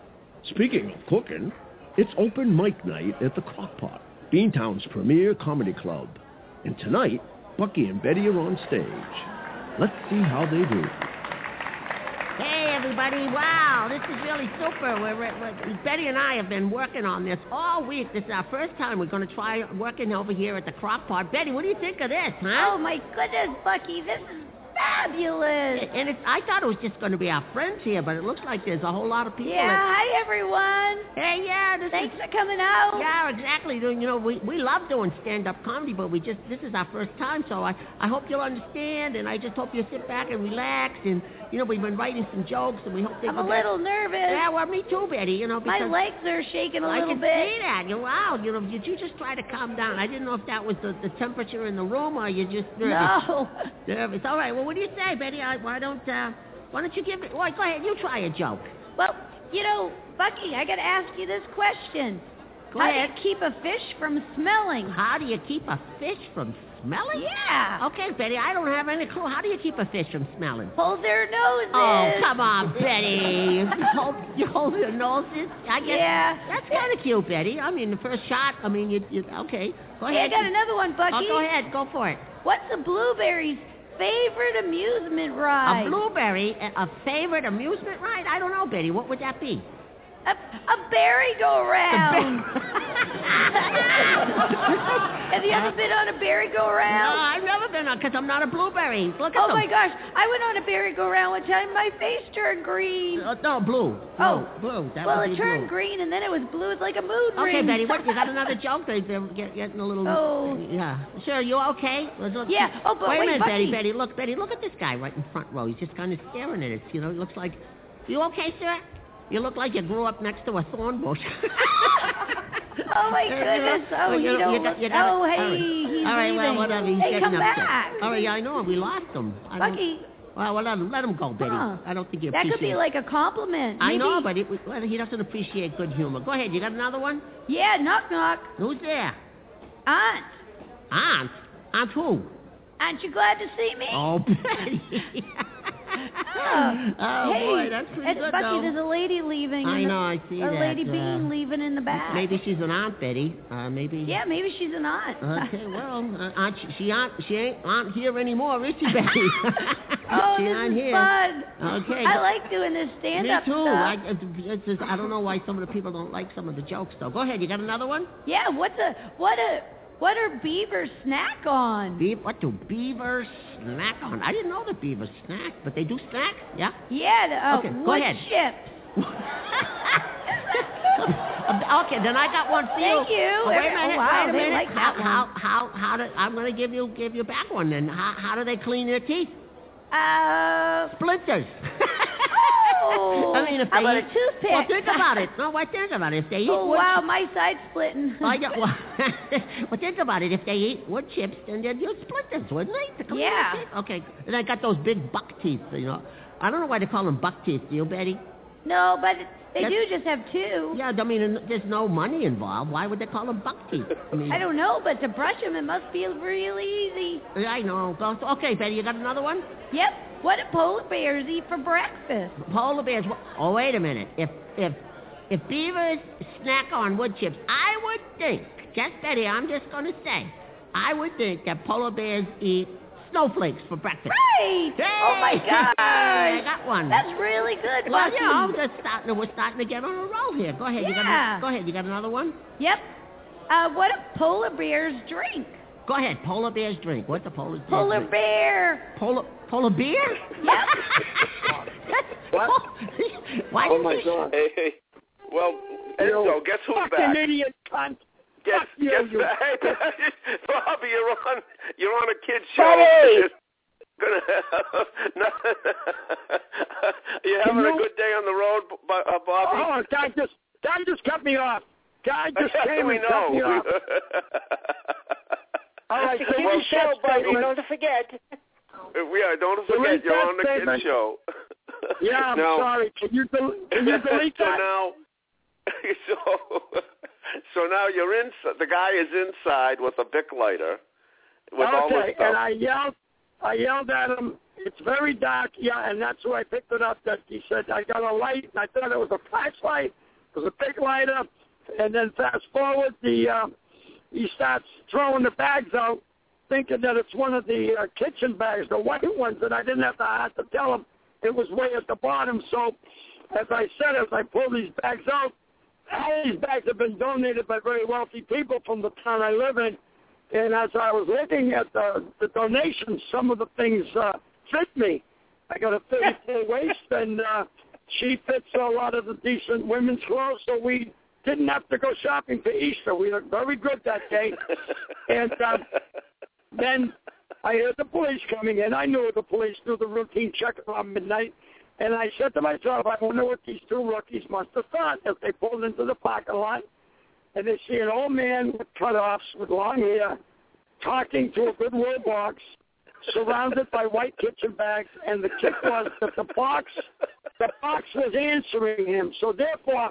Speaking of cooking, it's open mic night at the Crockpot, Beantown's premier comedy club, and tonight Bucky and Betty are on stage. Let's see how they do. Hey, everybody. Wow, this is really super. Betty and I have been working on this all week. This is our first time we're going to try working over here at the Crockpot. Betty, what do you think of this, huh? Oh, my goodness, Bucky. This is fabulous. And it's, I thought it was just going to be our friends here, but it looks like there's a whole lot of people. Yeah, hi, everyone. Hey, yeah. Thanks for coming out. Yeah, exactly. You know, we love doing stand-up comedy, but this is our first time, so I hope you'll understand, and I just hope you sit back and relax. And, you know, we've been writing some jokes, and we hope they... I'm a little nervous. Yeah, well, me too, Betty, you know, because... My legs are shaking a little bit. I can see that. You're loud. You know, did you just try to calm down? I didn't know if that was the temperature in the room, or you just... nervous. No. Nervous. All right, well, what do you say, Betty? Why don't you give it... Well, go ahead, you try a joke. Well, you know, Bucky, I got to ask you this question. Go ahead. How do you keep a fish from smelling? How do you keep a fish from smelling? Yeah. Okay, Betty, I don't have any clue. How do you keep a fish from smelling? Hold their noses. Oh, come on, Betty. you hold their noses? I guess. Yeah. That's kind of cute, Betty. I mean, the first shot, I mean, you okay. Go ahead. Yeah, I got another one, Bucky. Oh, go ahead. Go for it. What's a blueberry's favorite amusement ride? A blueberry, a favorite amusement ride? I don't know, Betty. What would that be? A Berry-Go-Round. Have you ever been on a Berry-Go-Round? No, I've never been on, because I'm not a blueberry. Look at them. Oh, my gosh. I went on a Berry-Go-Round one time. My face turned green. No, blue. Oh. Blue. It turned green, and then it was blue. It's like a mood ring. Okay, Betty, what? You got another joke? They're getting a little... Oh. Yeah. Sure, you okay? Yeah. Oh, but wait a minute, Bucky. Betty, look at this guy right in front row. He's just kind of staring at us. You know, he looks like... You okay, sir? You look like you grew up next to a thorn bush. Oh, my goodness. Oh, hey, all right, well, whatever. He's getting upset. Oh, yeah, I know. We lost him. Bucky. Well, let him go, Betty. Huh. I don't think you appreciate it. That could be like a compliment. Maybe. I know, but he doesn't appreciate good humor. Go ahead. You got another one? Yeah, knock, knock. Who's there? Aunt. Aunt? Aunt who? Aren't you glad to see me? Oh, Betty. Boy, that's pretty good, Bucky, though. There's a lady leaving. I know, I see that. A lady being leaving in the back. Maybe she's an aunt, Betty. Maybe. Yeah, maybe she's an aunt. Okay, well, she ain't aunt here anymore, is she, Betty? Oh, this is fun. Okay. I like doing this stand-up stuff. Me too. I don't know why some of the people don't like some of the jokes, though. Go ahead, you got another one? Yeah, what are beavers snack on? What do beavers snack on? I didn't know that beavers snack, but they do snack? Yeah? Yeah, okay, wood go ahead. Chips. Okay, then I got one for you. Thank you. Oh, wait a minute. Like I'm going to give you back one then. How do they clean their teeth? Splinters. I mean, if they eat a toothpick. Well, think about it. No, why think about it? If they eat wood chips. Oh, wow, my side's splitting. Well, think about it. If they eat wood chips, then they'd use splinters, wouldn't they? Yeah. Okay. And I got those big buck teeth, you know. I don't know why they call them buck teeth. Do you, Betty? No, but they do just have two. Yeah, I mean, there's no money involved. Why would they call them buck teeth? I don't know, but to brush them, it must be really easy. I know. Okay, Betty, you got another one? Yep. What do polar bears eat for breakfast? Polar bears... Oh, wait a minute. If beavers snack on wood chips, I would think... Just, Betty, I'm just going to say... I would think that polar bears eat snowflakes for breakfast. Right! Hey! Oh, my God! I got one. That's really good, Bucky. Well, you know, we're starting to get on a roll here. Go ahead. Yeah. You got another one? Yep. What do polar bears drink? Go ahead. Polar bears drink. What do polar bears drink? Polar beer? Yep. What? Why oh, my God. Hey. Well, Enzo, guess who's back? An idiot cunt. Guess back. Bobby, you're on a kid's show. Bobby! You're having a good day on the road, Bobby? Oh, God just cut me off. God just came and cut me off. All right, give me a show, Bobby. Don't forget. Yeah, don't forget, you're on the kids' show. Yeah, I'm sorry. Can you delete that? So now you're in. The guy is inside with a Bic lighter. All this stuff. And I yelled at him. It's very dark. Yeah, and that's where I picked it up. That he said I got a light, and I thought it was a flashlight. It was a Bic lighter. And then fast forward, he starts throwing the bags out, thinking that it's one of the kitchen bags, the white ones, and I didn't have the heart to tell him it was way at the bottom. So, as I said, as I pulled these bags out, all these bags have been donated by very wealthy people from the town I live in, and as I was looking at the donations, some of the things fit me. I got a 34 waist, and she fits a lot of the decent women's clothes, so we didn't have to go shopping for Easter. We looked very good that day. And then I heard the police coming in. I knew the police do the routine check around midnight. And I said to myself, I wonder what these two rookies must have thought as they pulled into the parking lot. And they see an old man with cutoffs with long hair talking to a Goodwill box surrounded by white kitchen bags. And the kick was that the box was answering him. So therefore,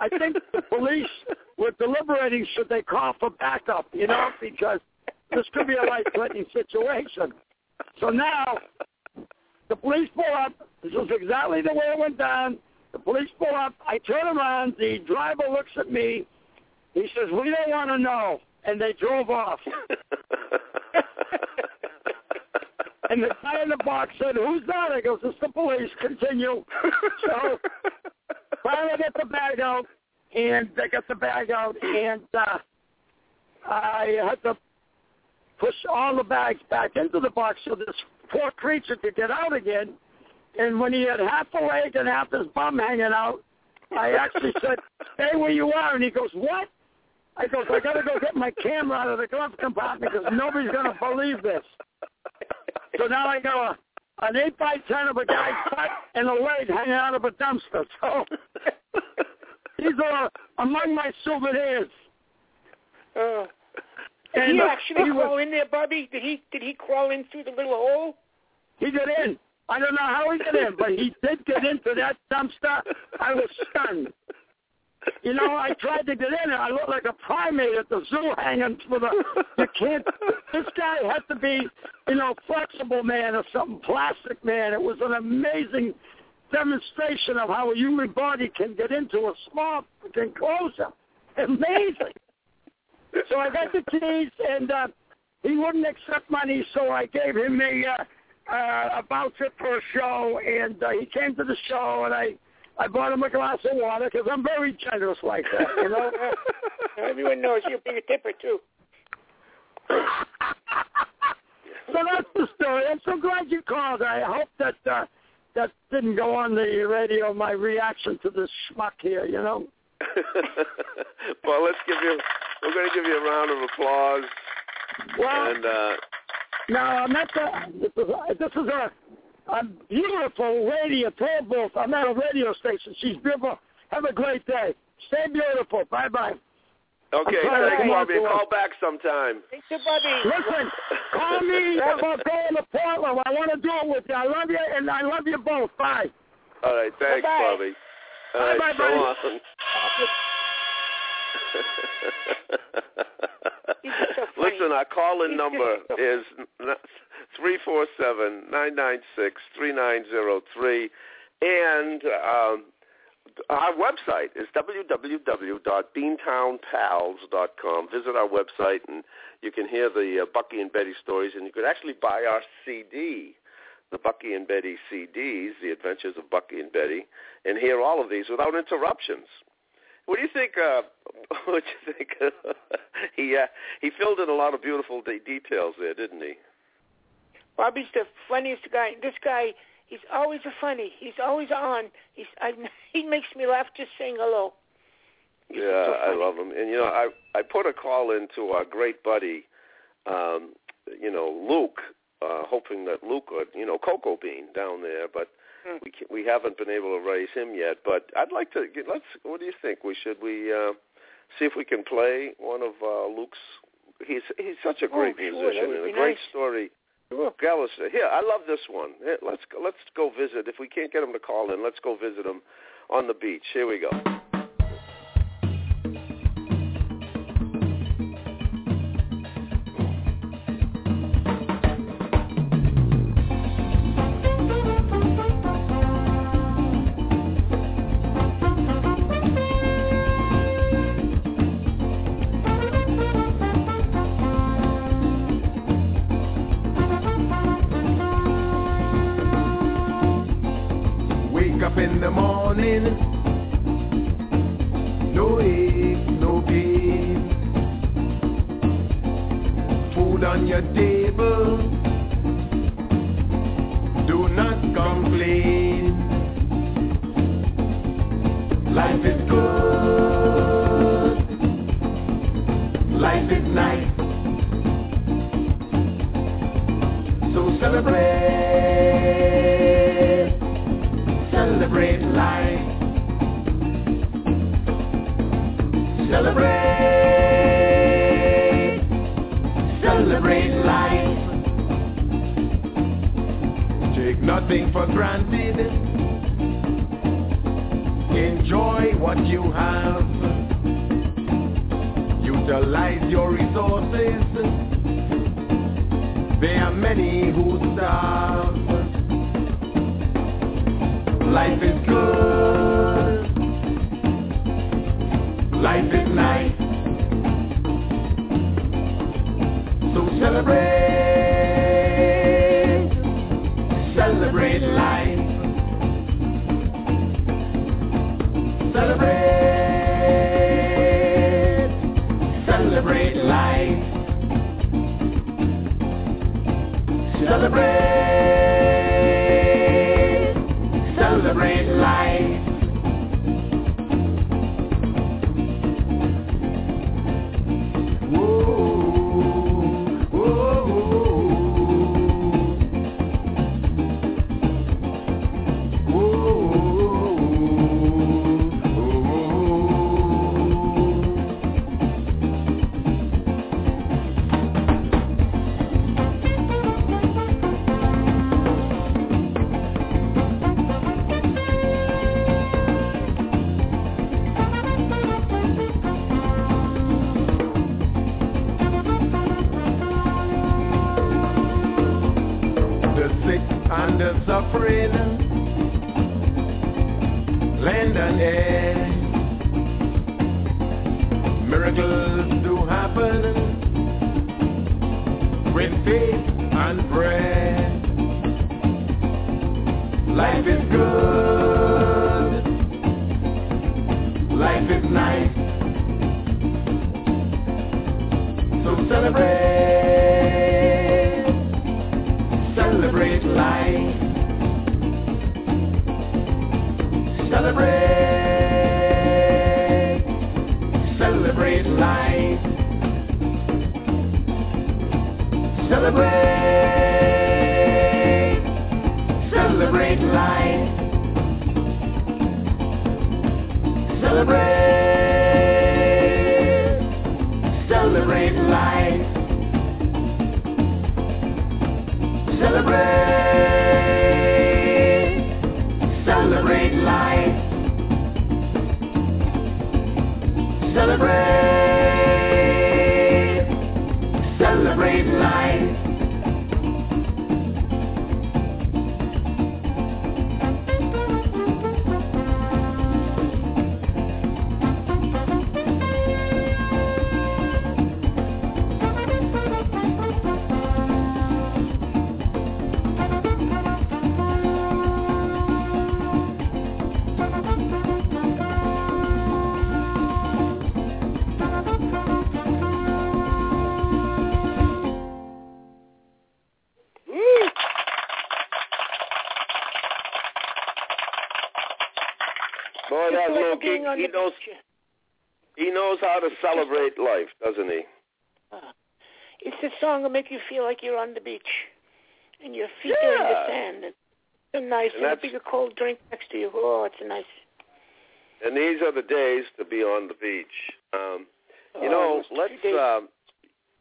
I think the police were deliberating should they call for backup, you know, because this could be a life-threatening situation. So now the police pull up. This is exactly the way it went down. The police pull up. I turn around. The driver looks at me. He says, "We don't want to know," and they drove off. And the guy in the box said, "Who's that?" I goes, "It's the police." Continue. So finally, get the bag out, and they got the bag out, and I had to push all the bags back into the box so this poor creature could get out again. And when he had half a leg and half his bum hanging out, I actually said, "Stay where you are." And he goes, "What?" I goes, "I got to go get my camera out of the glove compartment because nobody's going to believe this." So now I got an 8x10 of a guy's butt and a leg hanging out of a dumpster. So these are among my souvenirs. Did he actually crawl in there, Bobby? Did he crawl in through the little hole? He got in. I don't know how he got in, but he did get into that dumpster. I was stunned. You know, I tried to get in, and I looked like a primate at the zoo hanging for the kid. This guy had to be, you know, flexible man or something, plastic man. It was an amazing demonstration of how a human body can get into a small enclosure. Amazing. So I got the keys, and he wouldn't accept money, so I gave him a voucher for a show, and he came to the show, and I bought him a glass of water because I'm very generous like that, you know. Everyone knows you're a big tipper, too. So that's the story. I'm so glad you called. I hope that that didn't go on the radio, my reaction to this schmuck here, you know. Well, we're going to give you a round of applause. Well, and, no, this is a beautiful radio booth. I'm at a radio station. She's beautiful. Have a great day. Stay beautiful. Bye-bye. Okay, thanks, Bobby. Call back sometime. Thanks, Bobby. Listen, call me about going to Portland. I want to do it with you. I love you, and I love you both. Bye. All right, thanks, bye-bye. Bobby. All right, bye-bye, so buddy. Awesome. Listen, our call-in number is 347-996-3903, and our website is www.beantownpals.com. Visit our website, and you can hear the Bucky and Betty stories, and you can actually buy our CD, the Bucky and Betty CDs, The Adventures of Bucky and Betty, and hear all of these without interruptions. What do you think? He filled in a lot of beautiful details there, didn't he? Bobby's the funniest guy. This guy, he's always funny. He's always on. He makes me laugh just saying hello. Yeah, so I love him. And you know, I put a call in to our great buddy, you know, Luke, hoping that Luke would, you know, Cocoa Bean down there, but. We haven't been able to raise him yet, but I'd like to. What do you think? We should see if we can play one of Luke's. He's such a great musician and a great story. Luke Gallister. Here, I love this one. Here, let's go visit. If we can't get him to call in, let's go visit him on the beach. Here we go. celebrate. Celebrate life. Celebrate. Celebrate life. Take nothing for granted. Enjoy what you have. Utilize your resources. There are many who starve. Life is good. Life is nice. So celebrate. Celebrate life. Celebrate. Celebrate life. Celebrate, celebrate life. Whoa, whoa, whoa, suffering, land and air. Miracles do happen with faith and prayer. Life is good. Life is nice. So celebrate. Celebrate life. Celebrate, celebrate life. Celebrate, celebrate life. Celebrate, celebrate life. Celebrate, celebrate life. Celebrate, celebrate life. He knows how to celebrate life, doesn't he? It's a song that makes you feel like you're on the beach and your feet are in the sand. It's so nice. And a big cold drink next to you. Oh, it's nice. And these are the days to be on the beach.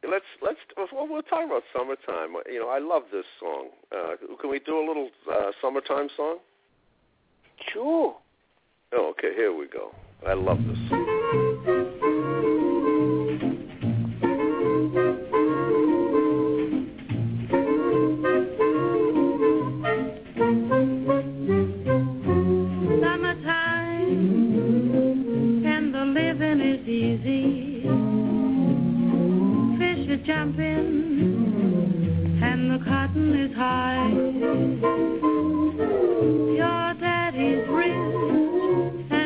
Let's we'll talk about summertime. You know, I love this song. Can we do a little summertime song? Sure. Oh, okay, here we go. I love this. Summertime, and the living is easy. Fish are jumping, and the cotton is high. Your daddy's rich.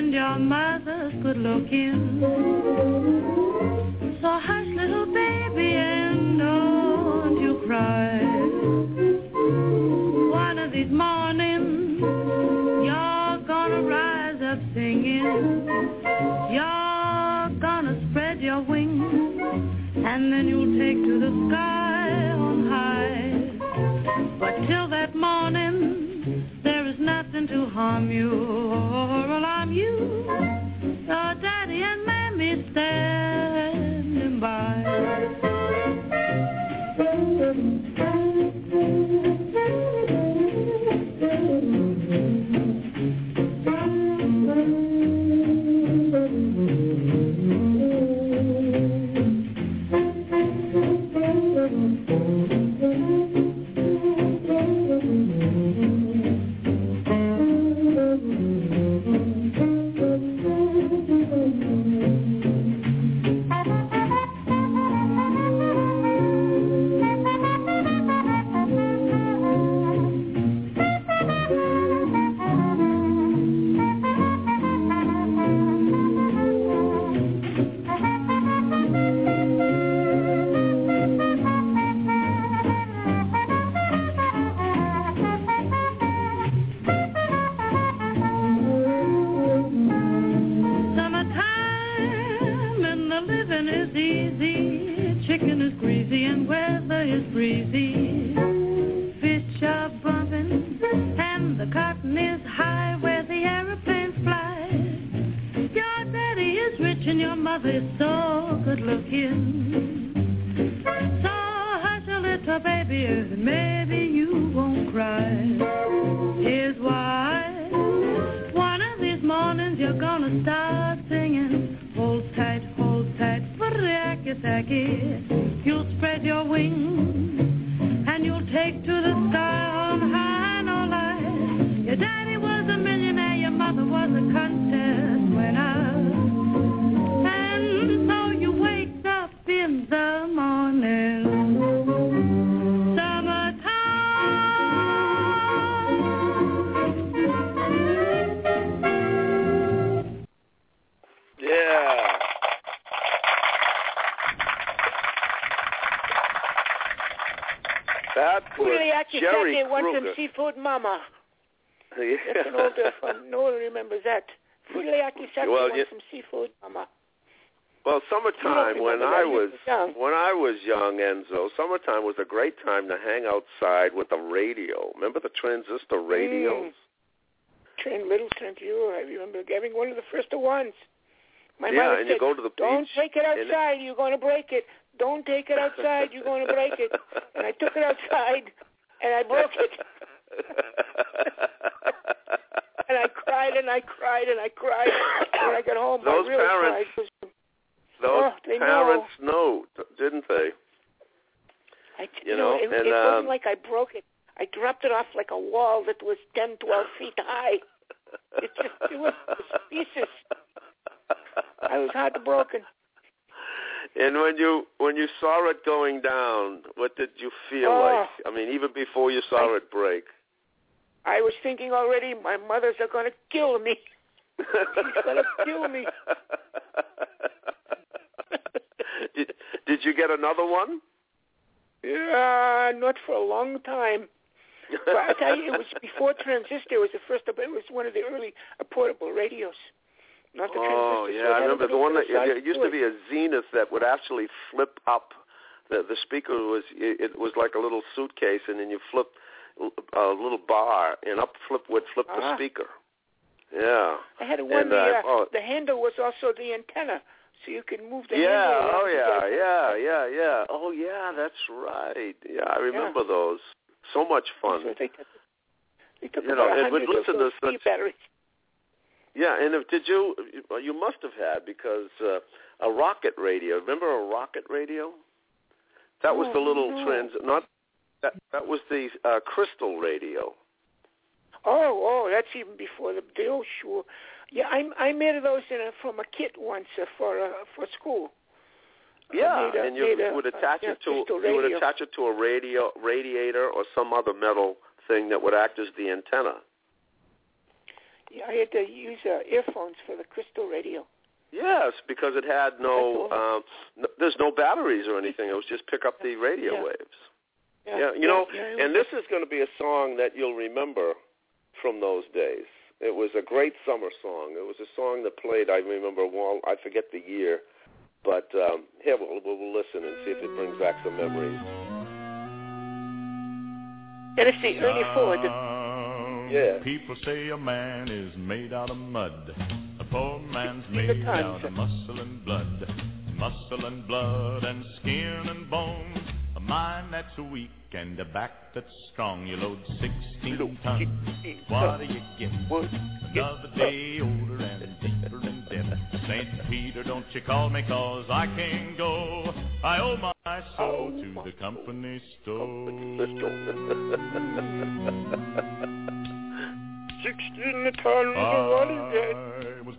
Your mother's good looking. So hush, little baby, and don't you cry. One of these mornings, you're gonna rise up singing. You're gonna spread your wings, and then you'll take to the sky on high. But till that morning, there is nothing to harm you or alarm you. Your daddy and mammy standing by. Mama. Yeah. That's an older one. No one remembers that. Fuliaki Saki wants some seafood, Mama. Well, summertime when I was young, Enzo, summertime was a great time to hang outside with the radio. Remember the transistor radios? Little transistor. I remember having one of the first ones. My mother said, you go to the beach. Don't take it outside. You're going to break it. Don't take it outside. You're going to break it. And I took it outside, and I broke it. And I cried and I cried and I cried. When I got home, those I really parents, cried. Those parents knew, didn't they? It wasn't like I broke it. I dropped it off like a wall that was 10, 12 feet high. It was pieces. I was heartbroken. And when you saw it going down, what did you feel like? I mean, even before you saw it break. I was thinking already, my mothers are going to kill me. She's going to kill me. Did you get another one? Yeah, not for a long time. But I tell you, it was before transistor. It was the first. It was one of the early portable radios. Not the transistor. Yeah, I remember the one that used to be a Zenith that would actually flip up. The speaker was like a little suitcase, and then you flip a little bar, and would flip the speaker. Yeah. I had one the handle was also the antenna, so you could move the handle. Yeah. Oh, yeah, that's right. Yeah, I remember those. So much fun. So they took about 100 of those C batteries. Yeah, and you must have had, because a rocket radio, remember a rocket radio? That was the little That was the crystal radio. Oh, that's even before the old school. Yeah, I made those from a kit once for school. Yeah, and you would attach it to a radiator or some other metal thing that would act as the antenna. Yeah, I had to use earphones for the crystal radio. Yes, because it had there's no batteries or anything. It was just pick up the radio waves. Yeah, and this is going to be a song that you'll remember from those days. It was a great summer song. It was a song that played, I remember, I forget the year, but here we'll listen and see if it brings back some memories. Tennessee Ernie Ford. Yeah. People say a man is made out of mud. A poor man's made out of muscle and blood and skin and bones. A mind that's weak and a back that's strong. You load 16 tons. What do you get? Another day older and deeper in debt. St. Peter, don't you call me, cause I can't go. I owe my soul to the company store. 16 tons of what is that? I was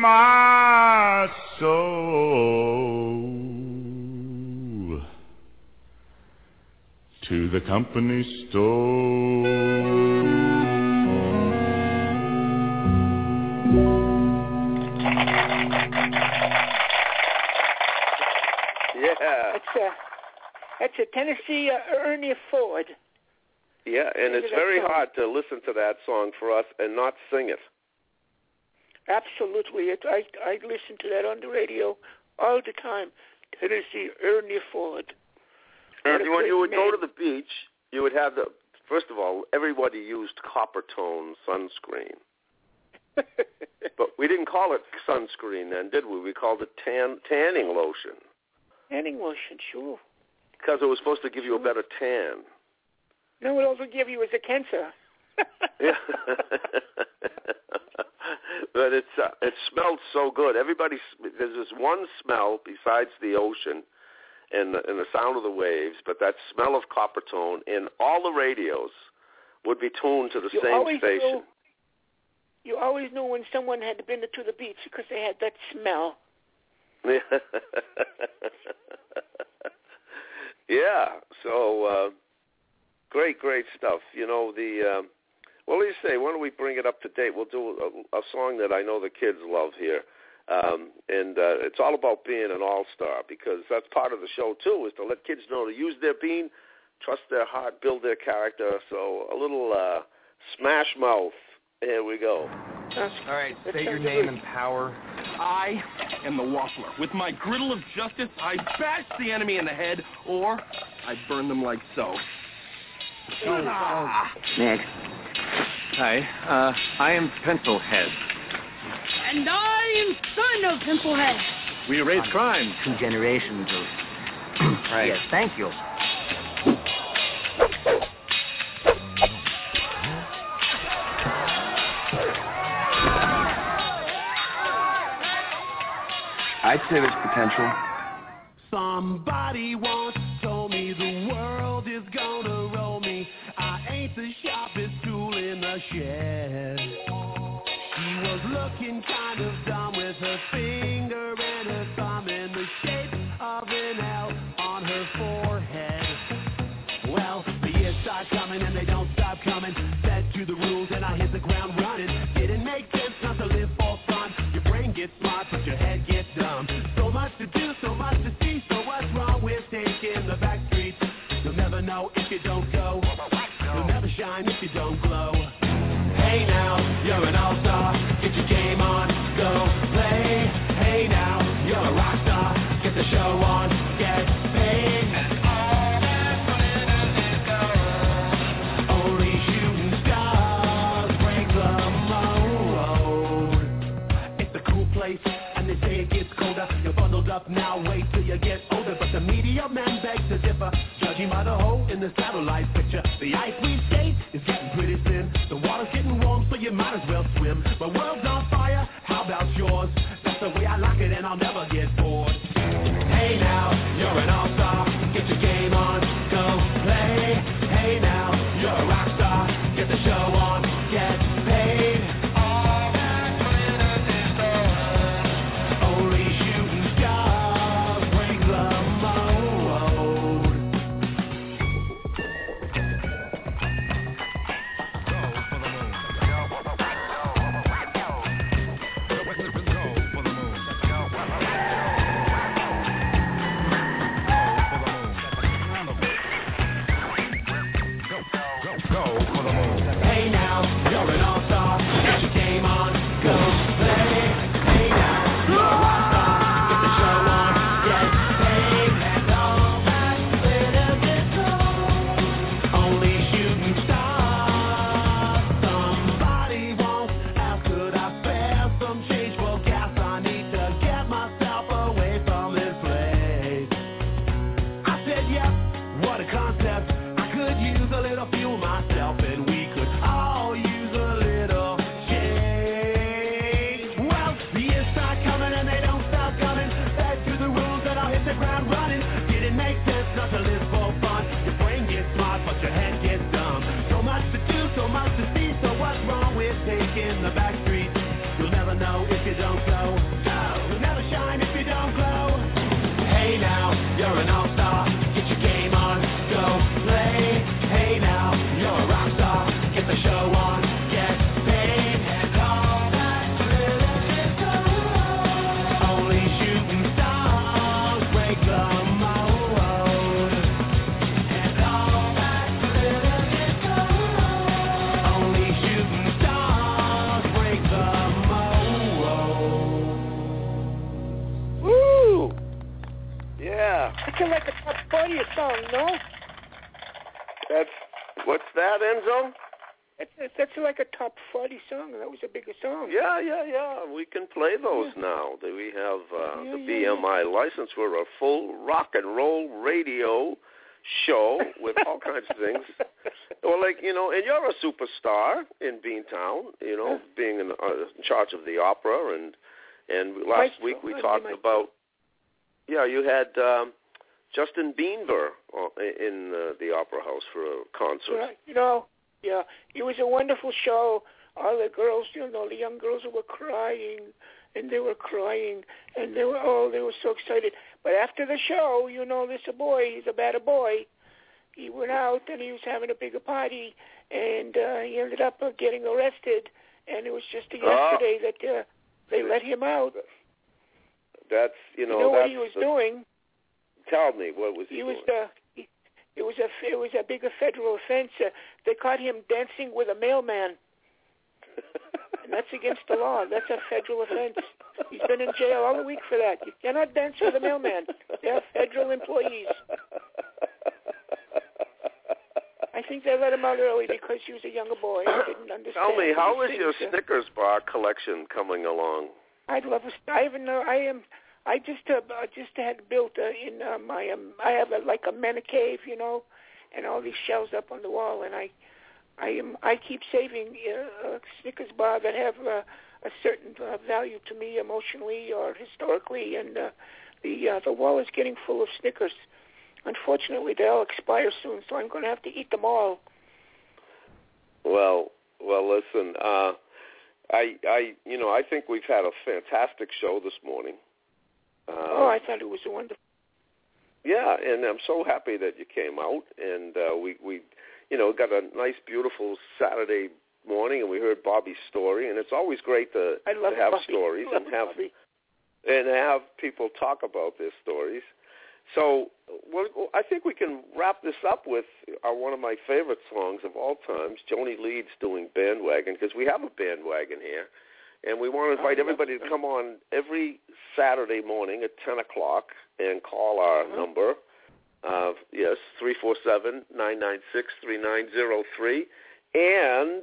my soul to the company store. Yeah, that's a Tennessee Ernie Ford. Yeah, and it's very hard to listen to that song for us and not sing it. Absolutely. I listen to that on the radio all the time. Tennessee Ernie Ford. And when you would go to the beach, you would have the, first of all, everybody used Coppertone sunscreen. But we didn't call it sunscreen then, did we? We called it tanning lotion. Tanning lotion, sure. Because it was supposed to give you a better tan. No, what else would give you is a cancer. Yeah. But it smelled so good. Everybody, there's this one smell besides the ocean and the sound of the waves, but that smell of Coppertone, and all the radios would be tuned to the same station. You always knew when someone had been to the beach because they had that smell. Yeah. Yeah. So great stuff. You know the. Well, you say, why don't we bring it up to date? We'll do a song that I know the kids love here, and it's all about being an all-star, because that's part of the show, too, is to let kids know to use their bean, trust their heart, build their character. So a little Smash Mouth. Here we go. All right, say your name and power. I am the Waffler. With my griddle of justice, I bash the enemy in the head, or I burn them like so. Next. Hi, I am Pencilhead. And I am son of Pencilhead. We erase crime. 2 generations of... Right. Yes, thank you. I'd say there's potential. Somebody once told me the world is gonna roll me. I ain't the sharpest tool in the shed. She was looking kind of dumb with her finger and her thumb in the shape of an L on her forehead. Well, the years start coming and they don't stop coming. Set to the rules and I hit the ground running. Didn't make sense not to live for fun. Your brain gets smart but your head gets dumb. So go if you don't go. You'll never shine if you don't glow. Hey now, you're an all-star. Get your game on, go play. Hey now, you're a rock star. Get the show on, get paid. And all that's winning and it goes. Only shooting stars break the mold. It's a cool place, and they say it gets colder. You're bundled up now, wait till you get older. But the media man begs to differ, judging by the hole in the satellite picture. The ice we skate is getting pretty thin. The water's getting warm, so you might as well swim. My world's on fire, how about yours? That's the way I like it, and I'll never get bored. Hey now, you're an all-star. Get your game on, go play. Hey now, you're a rock star. Get the show on, get paid. All that glitters is gold. Only shooting stars break the Enzo? That's like a top 40 song. That was the biggest song. Yeah. We can play those now. We have the BMI license. We're a full rock and roll radio show with all kinds of things. Well, like, you know, and you're a superstar in Beantown, you know, being in charge of the opera. And last week we talked about, you had Justin Bieber in the Opera House for a concert. Well, it was a wonderful show. All the girls, the young girls were crying, and they were crying, and they were so excited. But after the show, this boy, he's a bad boy. He went out, and he was having a bigger party, and he ended up getting arrested, and it was just yesterday that they let him out. That's, what he was doing. Tell me, what was he doing? It was a bigger federal offense. They caught him dancing with a mailman. And that's against the law. That's a federal offense. He's been in jail all the week for that. You cannot dance with a mailman. They're federal employees. I think they let him out early because he was a younger boy. I didn't understand. Tell me, how is your Snickers bar collection coming along? I'd love a... I even know I am... I just had built in my I have a man cave, and all these shells up on the wall, and I keep saving Snickers bar that have a certain value to me emotionally or historically, and the wall is getting full of Snickers. Unfortunately, they all expire soon, so I'm going to have to eat them all. Well, listen, I think we've had a fantastic show this morning. I thought it was wonderful. Yeah, and I'm so happy that you came out, and we got a nice, beautiful Saturday morning, and we heard Bobby's story, and it's always great to have stories and have people talk about their stories. So I think we can wrap this up with one of my favorite songs of all times, Joni Leeds doing Bandwagon, because we have a bandwagon here. And we want to invite everybody to come on every Saturday morning at 10 o'clock and call our number. Yes, 347-996-3903. And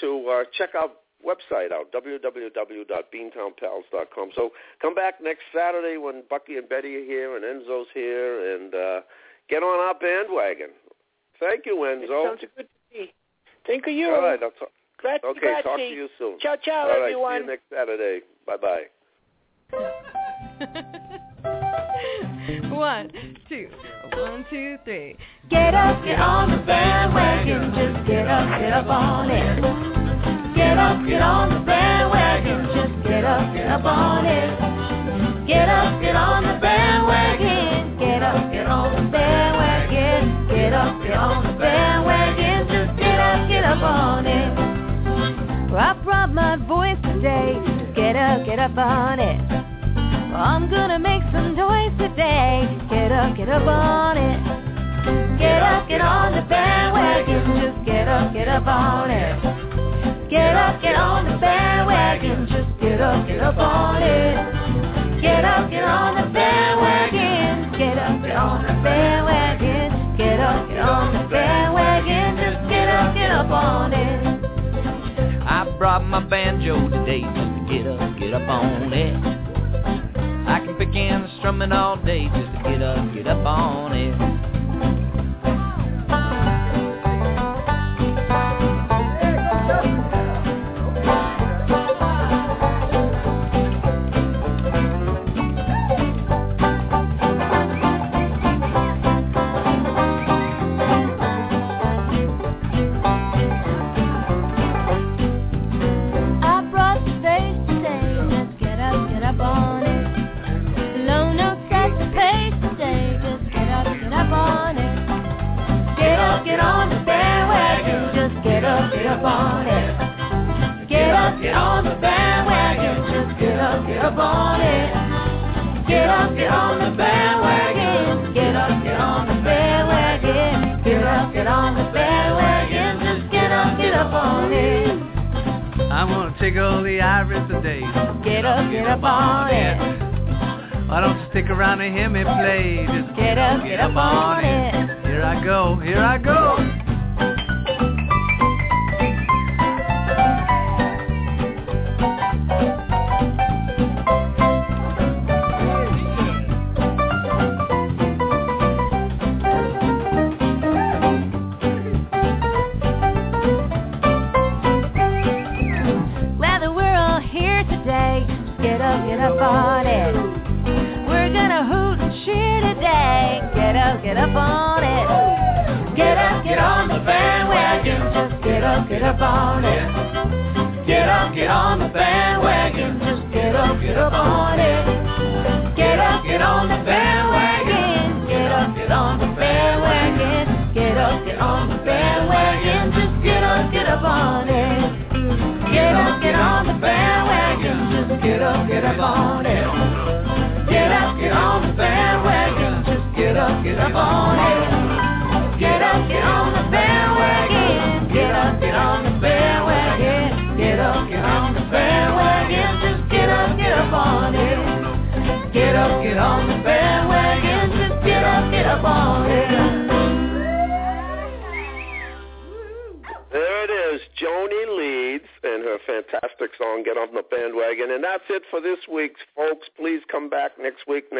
to check our website out, www.beantownpals.com. So come back next Saturday when Bucky and Betty are here and Enzo's here, and get on our bandwagon. Thank you, Enzo. It sounds good to me. Thank you. All right, Grazie. Talk to you soon. Ciao, ciao, all right, everyone. See you next Saturday. Bye-bye. 1, 2, 1, 2, 3. Get up, get on the bandwagon. Just get up on it. Get up, get on the bandwagon. Just get up on it. Get on the bandwagon. Get up, get on the bandwagon. Get up, get on the bandwagen. Just get up on it. I brought my voice today, just get up on it. I'm gonna make some noise today, get up on it. Get on the bandwagon, just get up on it. Get on the bandwagon, just get up on it. Get on the bandwagon, get on the bandwagon. Get on the bandwagon, just get up on it. I brought my banjo today just to get up on it. I can begin strumming all day just to get up on it. Tickle the iris today. Get up on it. Why don't you stick around and hear me play? Just get up on it. Here I go, here I go.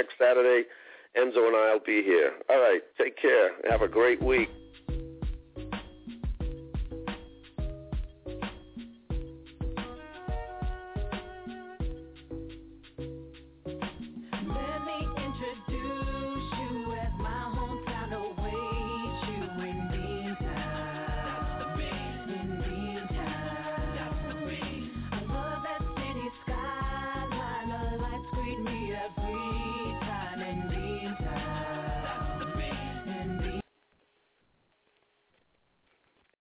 Next Saturday, Enzo and I will be here. All right, take care. Have a great week.